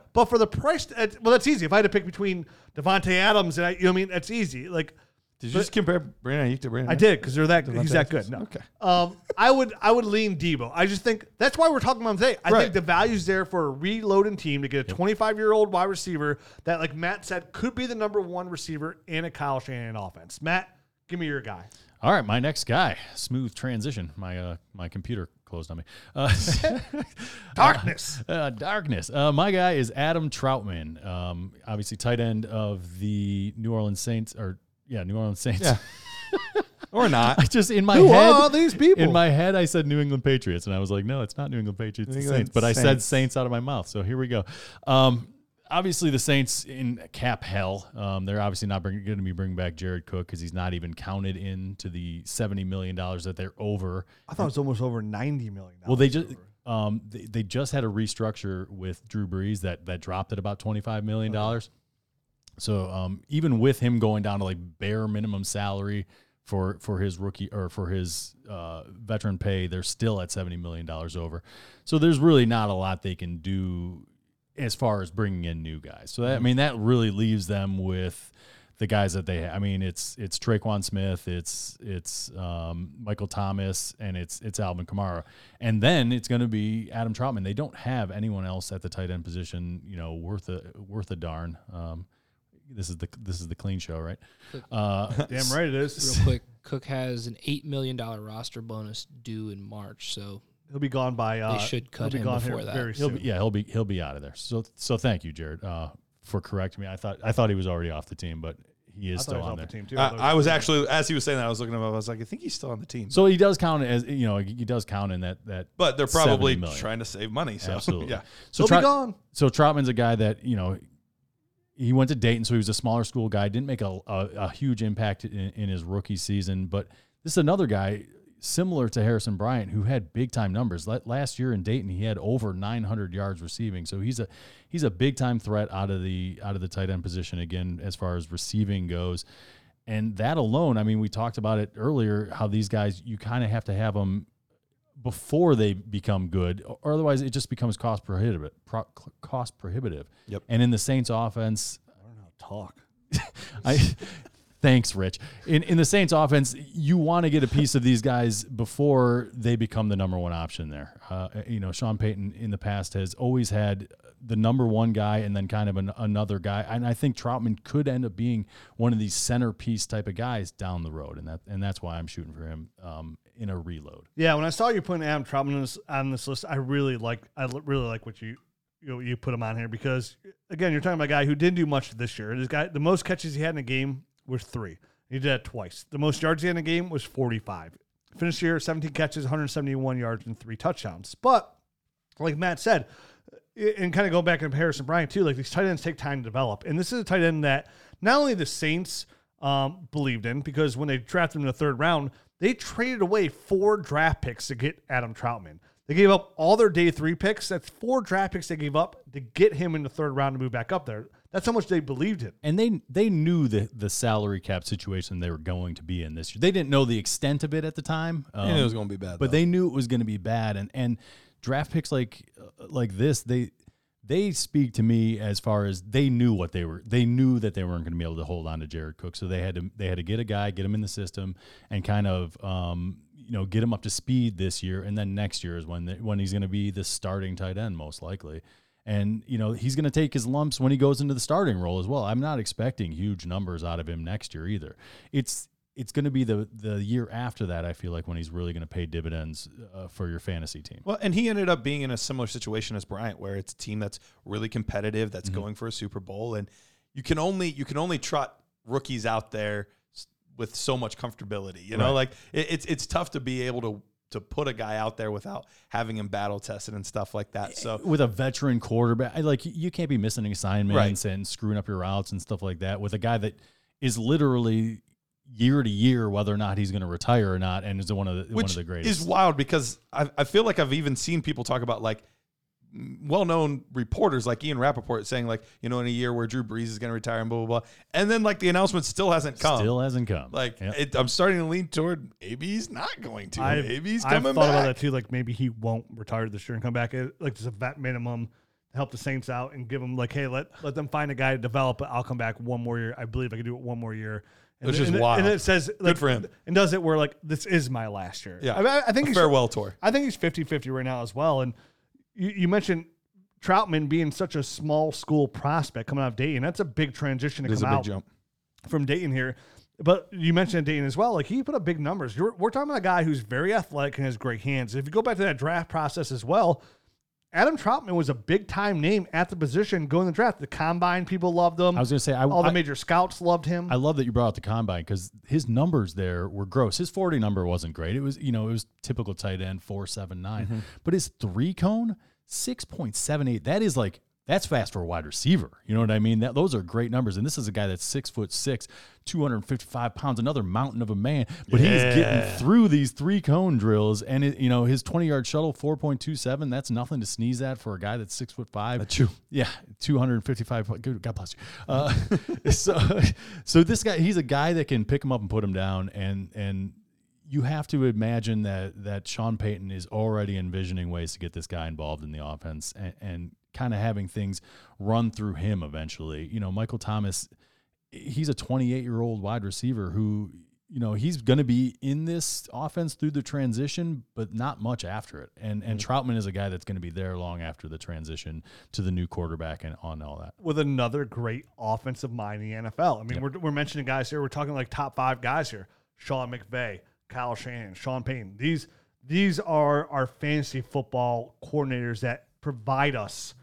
well, that's easy. If I had to pick between Devontae Adams and that's easy. Like, did you just compare Brandon Ayuk to Brandon? I did because he's that good. No. Okay. I would lean Debo. I just think that's why we're talking about him today. I think the value's there for a reloading team to get a 25-year-old wide receiver that, like Matt said, could be the number one receiver in a Kyle Shanahan offense. Matt, give me your guy. All right, my next guy. Smooth transition. My computer closed on me. Darkness. My guy is Adam Trautman. Obviously tight end of the New Orleans Saints. Yeah. Or not. Who are these people? In my head, I said New England Patriots, and I was like, no, it's not New England Patriots, it's Saints. But I said Saints out of my mouth, so here we go. Obviously, the Saints in cap hell. They're obviously not going to be bringing back Jared Cook because he's not even counted into the $70 million that they're over. I thought it was almost over $90 million. Well, they just they just had a restructure with Drew Brees that dropped at about $25 million. Okay. So even with him going down to like bare minimum salary for his rookie or for his veteran pay, they're still at $70 million over. So there's really not a lot they can do as far as bringing in new guys. So that really leaves them with the guys that they have. I mean, it's Traquan Smith, it's Michael Thomas, and it's Alvin Kamara. And then it's going to be Adam Trautman. They don't have anyone else at the tight end position, worth a darn. This is the clean show, right? Damn right it is. Real quick, Cook has an $8 million roster bonus due in March, so he'll be gone by. They should cut him before that. Very soon. He'll be out of there. So thank you, Jared, for correcting me. I thought he was already off the team, but he is still on there. The team too. I was actually, as he was saying that, I was looking at him. I was like, I think he's still on the team. So he does count as, you know, he does count in that. But they're probably trying to save money. So absolutely, yeah. So he'll be gone. So Trautman's a guy that, you know, he went to Dayton, so he was a smaller school guy. Didn't make a huge impact in his rookie season. But this is another guy similar to Harrison Bryant who had big time numbers. Last year in Dayton, he had over 900 yards receiving. So he's a big time threat out of the tight end position again as far as receiving goes. And that alone, I mean, we talked about it earlier how these guys, you kind of have to have them before they become good, or otherwise it just becomes cost prohibitive. Yep. And in the Saints offense, I don't know how to talk. Thanks, Rich. In the Saints offense, you want to get a piece of these guys before they become the number one option there. You know, Sean Payton in the past has always had the number one guy and then kind of another guy. And I think Trautman could end up being one of these centerpiece type of guys down the road. And that's why I'm shooting for him in a reload. Yeah, when I saw you putting Adam Trautman on this list, I really like what you put him on here because, again, you're talking about a guy who didn't do much this year. This guy, the most catches he had in a game was 3. He did that twice. The most yards he had in a game was 45. Finished the year, 17 catches, 171 yards, and 3 touchdowns. But, like Matt said, and kind of going back to Harrison Bryant too, like these tight ends take time to develop. And this is a tight end that not only the Saints believed in, because when they drafted him in the third round, they traded away 4 draft picks to get Adam Trautman. They gave up all their day 3 picks. That's 4 draft picks they gave up to get him in the third round to move back up there. That's how much they believed in. And they knew the salary cap situation they were going to be in this year. They didn't know the extent of it at the time. They knew it was going to be bad. But they knew it was going to be bad. And draft picks like this, they speak to me as far as they knew what they were. They knew that they weren't going to be able to hold on to Jared Cook. So they had to get a guy, get him in the system, and kind of get him up to speed this year. And then next year is when he's going to be the starting tight end most likely. And, you know, he's going to take his lumps when he goes into the starting role as well. I'm not expecting huge numbers out of him next year either. It's going to be the year after that, I feel like, when he's really going to pay dividends for your fantasy team. Well, and he ended up being in a similar situation as Bryant, where it's a team that's really competitive, that's going for a Super Bowl. And you can only trot rookies out there with so much comfortability. You know, right. Like it's tough to be able to put a guy out there without having him battle tested and stuff like that. So with a veteran quarterback, like you can't be missing assignments and screwing up your routes and stuff like that with a guy that is literally year to year, whether or not he's going to retire or not. And is one of the greatest. Is wild because I feel like I've even seen people talk about like well-known reporters like Ian Rappaport saying like, you know, in a year where Drew Brees is going to retire and blah, blah, blah. And then like the announcement still hasn't come. Like I'm starting to lean toward maybe he's not going to. Maybe he's coming back. I've thought about that too. Like maybe he won't retire this year and come back. Like just a vet minimum to help the Saints out and give them like, hey, let them find a guy to develop. I'll come back one more year. I believe I can do it one more year. Which is wild. And it says, like, good for him. And does it where like, this is my last year. Yeah. I think he's farewell tour. I think he's 50-50 right now as well. And you mentioned Trautman being such a small school prospect coming out of Dayton. That's a big transition to come out from Dayton here. But you mentioned Dayton as well. Like, he put up big numbers. We're talking about a guy who's very athletic and has great hands. If you go back to that draft process as well, Adam Trautman was a big-time name at the position going in the draft. The Combine, people loved him. I was going to say, all the major scouts loved him. I love that you brought up the Combine because his numbers there were gross. His 40 number wasn't great. It was, you know, typical tight end, 4.79. Mm-hmm. But his 3-cone, 6.78. That is like, that's fast for a wide receiver. You know what I mean? Those are great numbers. And this is a guy that's 6'6", 255 pounds, another mountain of a man. But he's getting through these 3-cone drills. And, it, you know, his 20-yard shuttle, 4.27, that's nothing to sneeze at for a guy that's 6'5". That's true. Yeah, 255. God bless you. So this guy, he's a guy that can pick him up and put him down. And you have to imagine that Sean Payton is already envisioning ways to get this guy involved in the offense and kind of having things run through him eventually. You know, Michael Thomas, he's a 28-year-old wide receiver who, you know, he's going to be in this offense through the transition, but not much after it. And Trautman is a guy that's going to be there long after the transition to the new quarterback and on all that. With another great offensive mind in the NFL. I mean, we're mentioning guys here. We're talking like top 5 guys here. Sean McVay, Kyle Shanahan, Sean Payton. These are our fantasy football coordinators that provide us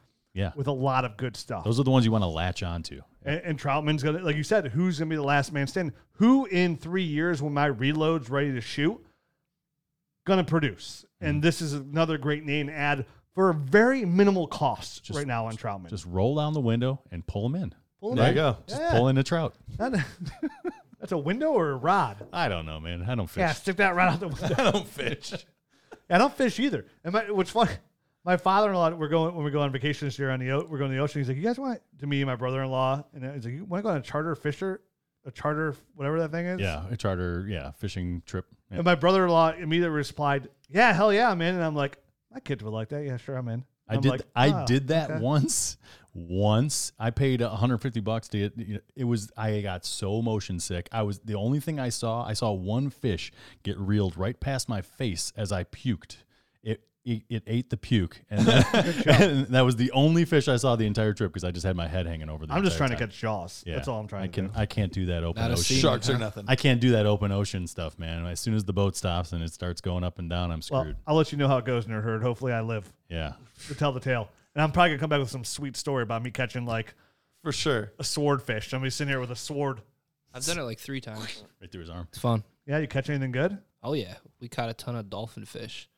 with a lot of good stuff. Those are the ones you want to latch on to. And Troutman's going to, like you said, who's going to be the last man standing? Who in 3 years, when my reload's ready to shoot, going to produce? And this is another great name to add for very minimal cost right now on Trautman. Just roll down the window and pull him in. There you go. Just pull in the trout. That's a window or a rod? I don't know, man. I don't fish. Yeah, stick that right out the window. I don't fish. I don't fish either. And what's funny, my father-in-law, when we go on vacation this year we're going to the ocean. He's like, "You guys want to me and my brother-in-law?" And he's like, "You want to go on a charter, whatever that thing is?" Yeah, a charter, fishing trip. Yeah. And my brother-in-law immediately replied, "Yeah, hell yeah, man!" And I'm like, "My kids would like that. Yeah, sure, I'm in." I did that once. I paid $150 to get, I got so motion sick. The only thing I saw one fish get reeled right past my face as I puked. It ate the puke. And, and that was the only fish I saw the entire trip because I just had my head hanging over the I'm just trying to catch Jaws. Yeah. That's all I'm trying to do. I can't do that open ocean. Sharks or nothing. I can't do that open ocean stuff, man. As soon as the boat stops and it starts going up and down, I'm screwed. Well, I'll let you know how it goes in your herd. Hopefully I live. Yeah. To tell the tale. And I'm probably going to come back with some sweet story about me catching, for sure, a swordfish. I'm going to be sitting here with a sword. I've done it 3 times. Right through his arm. It's fun. Yeah, you catch anything good? Oh, yeah. We caught a ton of dolphin fish.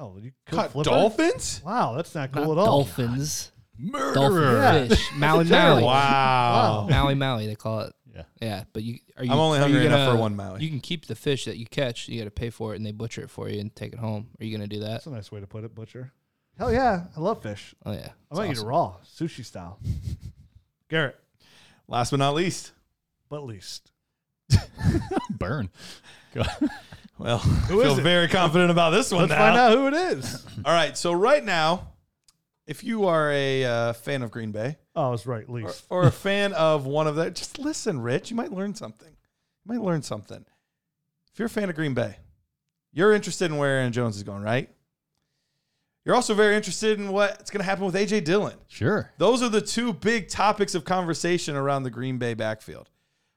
Oh, you caught dolphins? Wow, that's not cool at all. Dolphins. Murderer. Dolphin fish. Maui. Wow. Maui, they call it. Yeah. Yeah, but I'm only hungry enough for one Maui. You can keep the fish that you catch. You got to pay for it, and they butcher it for you and take it home. Are you going to do that? That's a nice way to put it, butcher. Hell yeah, I love fish. Oh, yeah. I might eat it raw, sushi style. Garrett. Last but not least. But least. Burn. Go. Well, I feel very confident about this one now. Let's find out who it is. All right, so right now, if you are a fan of Green Bay. Oh, that's right, least. Or a fan of one of their. Just listen, Rich. You might learn something. If you're a fan of Green Bay, you're interested in where Aaron Jones is going, right? You're also very interested in what's going to happen with A.J. Dillon. Sure. Those are the two big topics of conversation around the Green Bay backfield.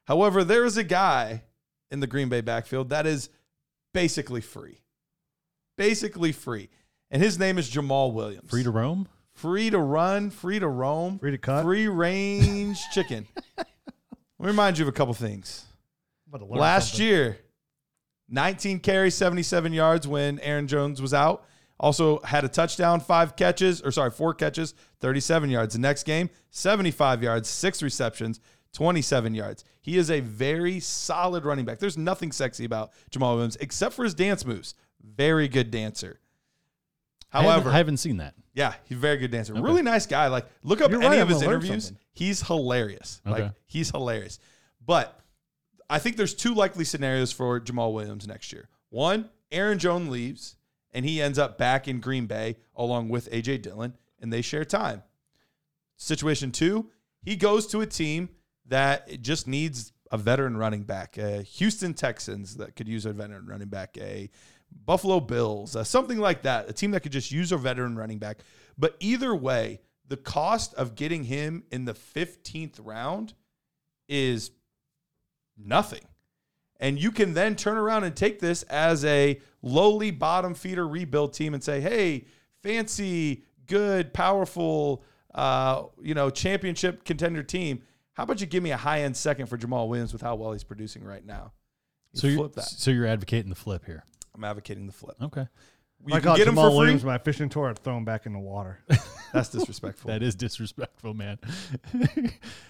However, there is a guy in the Green Bay backfield that is basically free. And his name is Jamaal Williams. Free to roam? Free to run, free to roam. Free to cut? Free range chicken. Let me remind you of a couple things. Last year, 19 carries, 77 yards when Aaron Jones was out. Also had a touchdown, 4 catches, 37 yards. The next game, 75 yards, 6 receptions, 27 yards. He is a very solid running back. There's nothing sexy about Jamaal Williams except for his dance moves. Very good dancer. However, I haven't seen that. Yeah, he's a very good dancer. Okay. Really nice guy. Look up any of his interviews. He's hilarious. Okay. He's hilarious. But I think there's 2 likely scenarios for Jamaal Williams next year. One, Aaron Jones leaves, and he ends up back in Green Bay along with A.J. Dillon, and they share time. Situation 2, he goes to a team that just needs a veteran running back, Houston Texans that could use a veteran running back, a Buffalo Bills, something like that, a team that could just use a veteran running back. But either way, the cost of getting him in the 15th round is nothing. And you can then turn around and take this as a lowly bottom feeder rebuild team and say, hey, fancy, good, powerful, championship contender team. How about you give me a high-end second for Jamaal Williams with how well he's producing right now? So you're advocating the flip here. I'm advocating the flip. Okay. You can get him for free. My fishing tour, I'd throw him back in the water. That's disrespectful. That is disrespectful, man.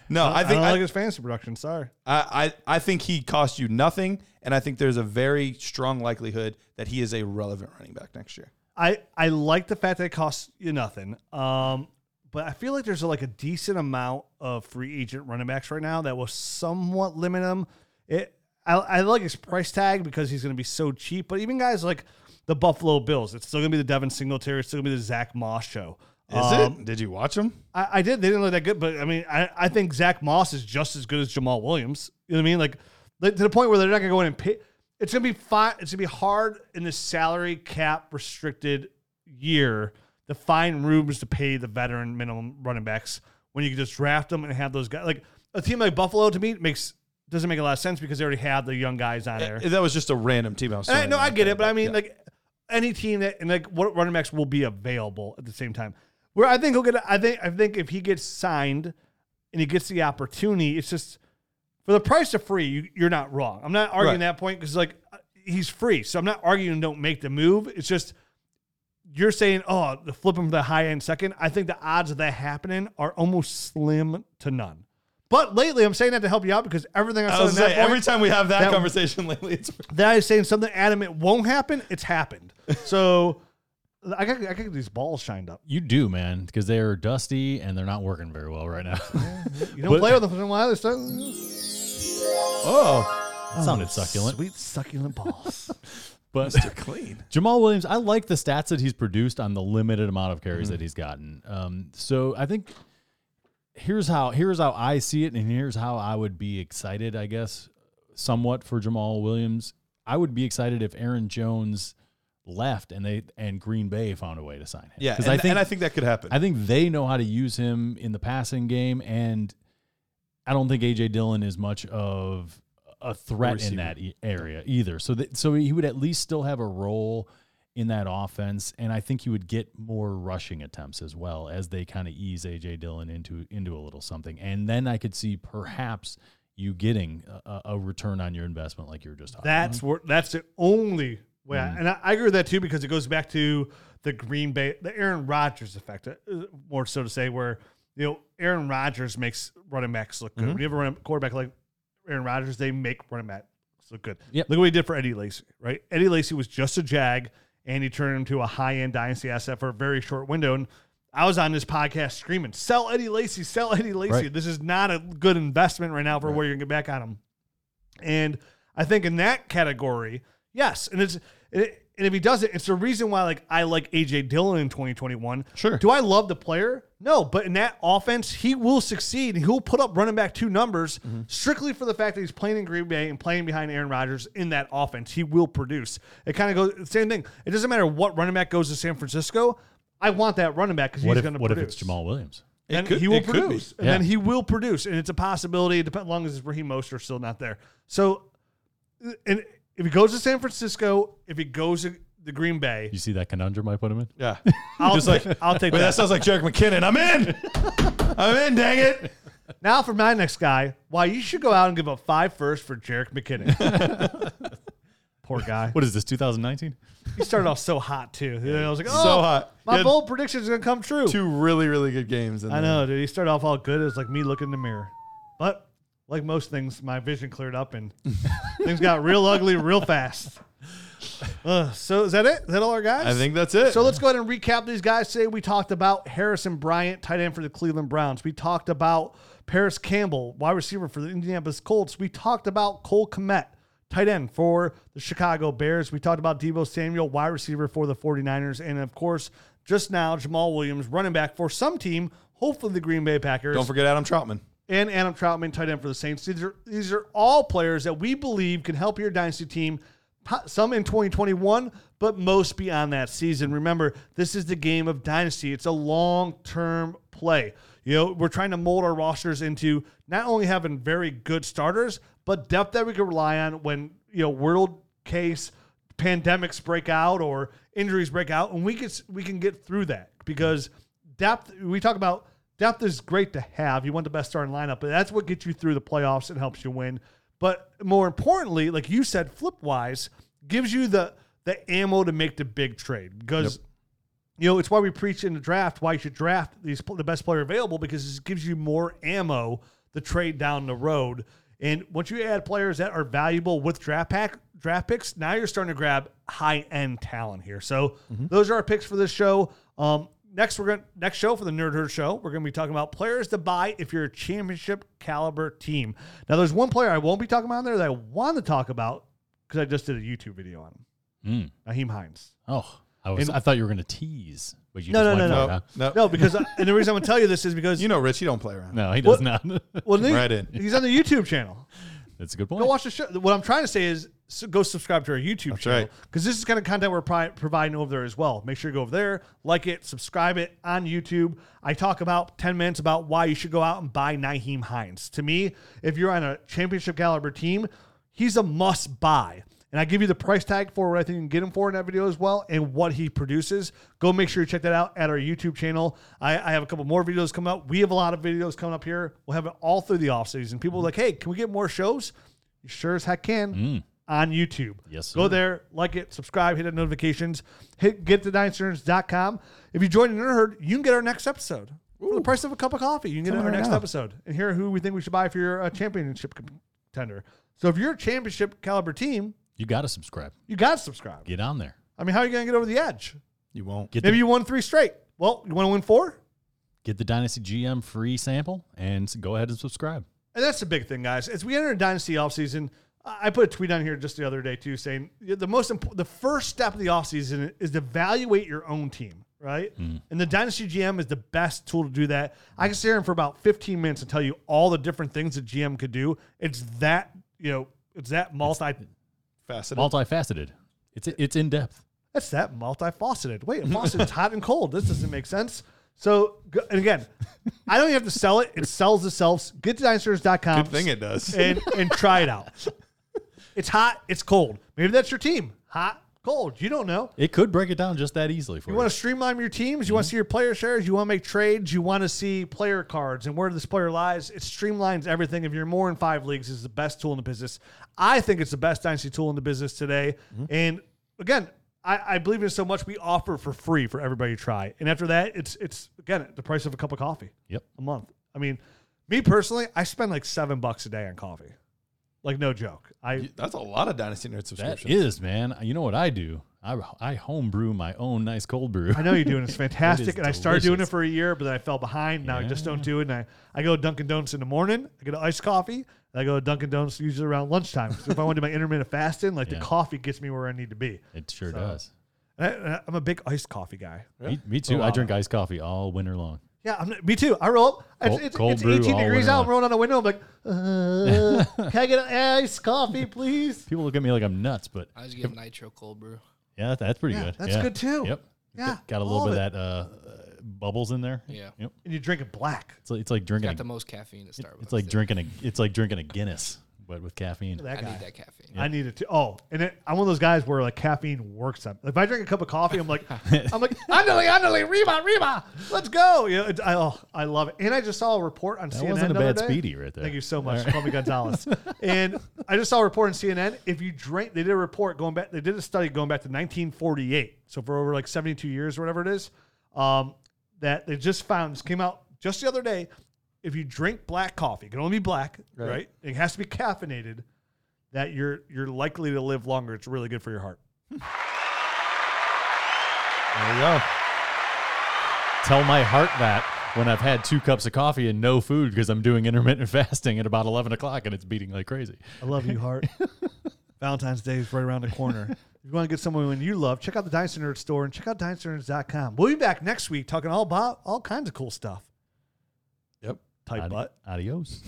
No, I don't like his fantasy production. Sorry. I think he cost you nothing, and I think there's a very strong likelihood that he is a relevant running back next year. I like the fact that it costs you nothing, but I feel like there's a decent amount of free agent running backs right now that will somewhat limit him. I like his price tag because he's going to be so cheap, but even guys like the Buffalo Bills. It's still going to be the Devin Singletary. It's still going to be the Zach Moss show. Is it? Did you watch them? I did. They didn't look that good, but, I think Zach Moss is just as good as Jamaal Williams. You know what I mean? To the point where they're not going to go in and pay. It's going to be fine. It's going to be hard in this salary cap restricted year to find rooms to pay the veteran minimum running backs when you can just draft them and have those guys. A team like Buffalo, to me, doesn't make a lot of sense because they already have the young guys on there. That was just a random team. I get it, but any team that what running backs will be available at the same time. Where I think he'll get, I think if he gets signed, and he gets the opportunity. It's just for the price of free, you're not wrong. I'm not arguing that point because, like, he's free. So I'm not arguing don't make the move. It's just you're saying, oh, the flip him to the high end second. I think the odds of that happening are almost slim to none. But lately, I'm saying that to help you out because everything I was saying, every time we have that conversation lately, it's that is saying something adamant won't happen. It's happened. So I got to get these balls shined up. You do, man, because they are dusty and they're not working very well right now. You don't play with them for a while. They start. Oh, that sounded succulent. Sweet succulent balls. But Mr. Clean. Jamaal Williams, I like the stats that he's produced on the limited amount of carries that he's gotten. So I think. Here's how I see it, and here's how I would be excited, I guess, somewhat for Jamaal Williams. I would be excited if Aaron Jones left and Green Bay found a way to sign him. Yeah, and I think that could happen. I think they know how to use him in the passing game, and I don't think A.J. Dillon is much of a threat in that area either. So he would at least still have a role in that offense, and I think you would get more rushing attempts as well as they kind of ease A.J. Dillon into a little something. And then I could see perhaps you getting a return on your investment like you were just talking about. That's the only way. And I agree with that too because it goes back to the Green Bay, the Aaron Rodgers effect, more so to say, where Aaron Rodgers makes running backs look good. When you have a quarterback like Aaron Rodgers, they make running backs look good. Yep. Look what he did for Eddie Lacy, right? Eddie Lacy was just a jag, and he turned him to a high-end dynasty asset for a very short window. And I was on this podcast screaming, sell Eddie Lacy, sell Eddie Lacy. Right. This is not a good investment right now for where you're going to get back on him. And I think in that category, yes. And and if he does it, it's the reason why I like A.J. Dillon in 2021. Sure. Do I love the player? No, but in that offense, he will succeed. He'll put up running back two numbers strictly for the fact that he's playing in Green Bay and playing behind Aaron Rodgers in that offense. He will produce. It kind of goes the same thing. It doesn't matter what running back goes to San Francisco. I want that running back because he's going to produce. What if it's Jamaal Williams? And he will produce. And then he will produce. And it's a possibility, as long as Raheem Mostert's still not there. So, and if he goes to San Francisco, if he goes to the Green Bay. You see that conundrum I put him in? Yeah. I'll take that. That sounds like Jerick McKinnon. I'm in. I'm in, dang it. Now for my next guy. Why, you should go out and give up 5 firsts for Jerick McKinnon. Poor guy. What is this, 2019? He started off so hot, too. Yeah. I was like, oh, so hot. My bold prediction is going to come true. 2 really, really good games. I know, dude. He started off all good. It was like me looking in the mirror. But like most things, my vision cleared up, and things got real ugly real fast. So is that it? Is that all our guys? I think that's it. So let's go ahead and recap these guys. Today we talked about Harrison Bryant, tight end for the Cleveland Browns. We talked about Paris Campbell, wide receiver for the Indianapolis Colts. We talked about Cole Kmet, tight end for the Chicago Bears. We talked about Debo Samuel, wide receiver for the 49ers. And, of course, just now, Jamaal Williams, running back for some team, hopefully the Green Bay Packers. Don't forget Adam Trautman. And Adam Trautman, tight end for the Saints. These are all players that we believe can help your dynasty team, some in 2021, but most beyond that season. Remember, this is the game of dynasty. It's a long-term play. We're trying to mold our rosters into not only having very good starters, but depth that we can rely on when, world case pandemics break out or injuries break out, and we can get through that because depth, we talk about depth is great to have. You want the best starting lineup, but that's what gets you through the playoffs and helps you win. But more importantly, like you said, flip-wise, gives you the ammo to make the big trade. Because, it's why we preach in the draft why you should draft the best player available, because it gives you more ammo to trade down the road. And once you add players that are valuable with draft picks, now you're starting to grab high-end talent here. So those are our picks for this show. Next show for the Nerd Herd Show, we're going to be talking about players to buy if you're a championship-caliber team. Now, there's one player I won't be talking about on there that I want to talk about because I just did a YouTube video on him. Nyheim Hines. Oh, I thought you were going to tease. But No, because and the reason I'm going to tell you this is because... Rich, he don't play around. No, he does not. Well, he's on the YouTube channel. That's a good point. Go watch the show. What I'm trying to say is go subscribe to our YouTube channel because this is kind of content we're providing over there as well. Make sure you go over there, like it, subscribe it on YouTube. I talk about 10 minutes about why you should go out and buy Nyheim Hines. To me, if you're on a championship caliber team, he's a must buy. And I give you the price tag for what I think you can get him for in that video as well and what he produces. Go make sure you check that out at our YouTube channel. I have a couple more videos coming up. We have a lot of videos coming up here. We'll have it all through the offseason. People are like, hey, can we get more shows? You sure as heck can on YouTube. Yes, sir. Go there, like it, subscribe, hit the notifications, get to DynastyNerds.com. If you join the Nerd Herd, you can get our next episode. For the price of a cup of coffee, you can get in our next episode and hear who we think we should buy for your championship contender. So if you're a championship caliber team, you got to subscribe. You got to subscribe. Get on there. I mean, how are you going to get over the edge? You won't. Maybe you won 3 straight. Well, you want to win 4? Get the Dynasty GM free sample and go ahead and subscribe. And that's the big thing, guys. As we enter a Dynasty offseason, I put a tweet on here just the other day, too, saying the first step of the offseason is to evaluate your own team. Right? And the Dynasty GM is the best tool to do that. I can sit here for about 15 minutes and tell you all the different things that GM could do. It's that, it's that multifaceted. It's in depth. It's that multifaceted. Wait, faucet's hot and cold. This doesn't make sense. So, and again, I don't even have to sell it. It sells itself. Get to DynastyNerds.com. Good thing it does. And try it out. It's hot. It's cold. Maybe that's your team. Hot. Cold, you don't know. It could break it down just that easily for you. You want to streamline your teams? You want to see your player shares? You want to make trades? You want to see player cards and where this player lies? It streamlines everything. If you're more in 5 leagues, it's the best tool in the business. I think it's the best dynasty tool in the business today. And, again, I believe in it so much we offer for free for everybody to try. And after that, it's again, the price of a cup of coffee a month. I mean, me personally, I spend like $7 a day on coffee. Like, no joke. That's a lot of Dynasty Nerd subscriptions. That is, man. You know what I do? I homebrew my own nice cold brew. I know you do, and it's fantastic. It is delicious. I started doing it for a year, but then I fell behind. Now I just don't do it. And I go to Dunkin' Donuts in the morning. I get an iced coffee. And I go to Dunkin' Donuts usually around lunchtime. So if I want to do my intermittent fasting, the coffee gets me where I need to be. It sure does. I'm a big iced coffee guy. Me too. I drink iced coffee all winter long. Yeah, me too. I roll up. It's 18 degrees out. I'm rolling out a window. I'm like, can I get an iced coffee, please? People look at me like I'm nuts, but I was getting nitro cold brew. Yeah, that's pretty good. That's good too. Yep. Yeah, got a little bit of that bubbles in there. Yeah. Yep. And you drink it black. It's like drinking. It's got the most caffeine at Starbucks. It's like drinking a Guinness, but with caffeine. I need that caffeine. Yeah. I need it too. Oh, and I'm one of those guys where like caffeine works on. If I drink a cup of coffee, I'm like, Andale, Reba, let's go. I love it. And I just saw a report on CNN. That wasn't a bad speedy right there. Thank you so much, Tommy Gonzalez. And I just saw a report on CNN. If you drink, they did a report going back. They did a study going back to 1948. So for over like 72 years or whatever it is, that they just found. This came out just the other day. If you drink black coffee, it can only be black, right? It has to be caffeinated, that you're likely to live longer. It's really good for your heart. There you go. Tell my heart that when I've had 2 cups of coffee and no food because I'm doing intermittent fasting at about 11 o'clock and it's beating like crazy. I love you, heart. Valentine's Day is right around the corner. If you want to get someone you love, check out the Dynasty Nerds store and check out DynastyNerds.com. We'll be back next week talking all about all kinds of cool stuff. Tight butt. Adios.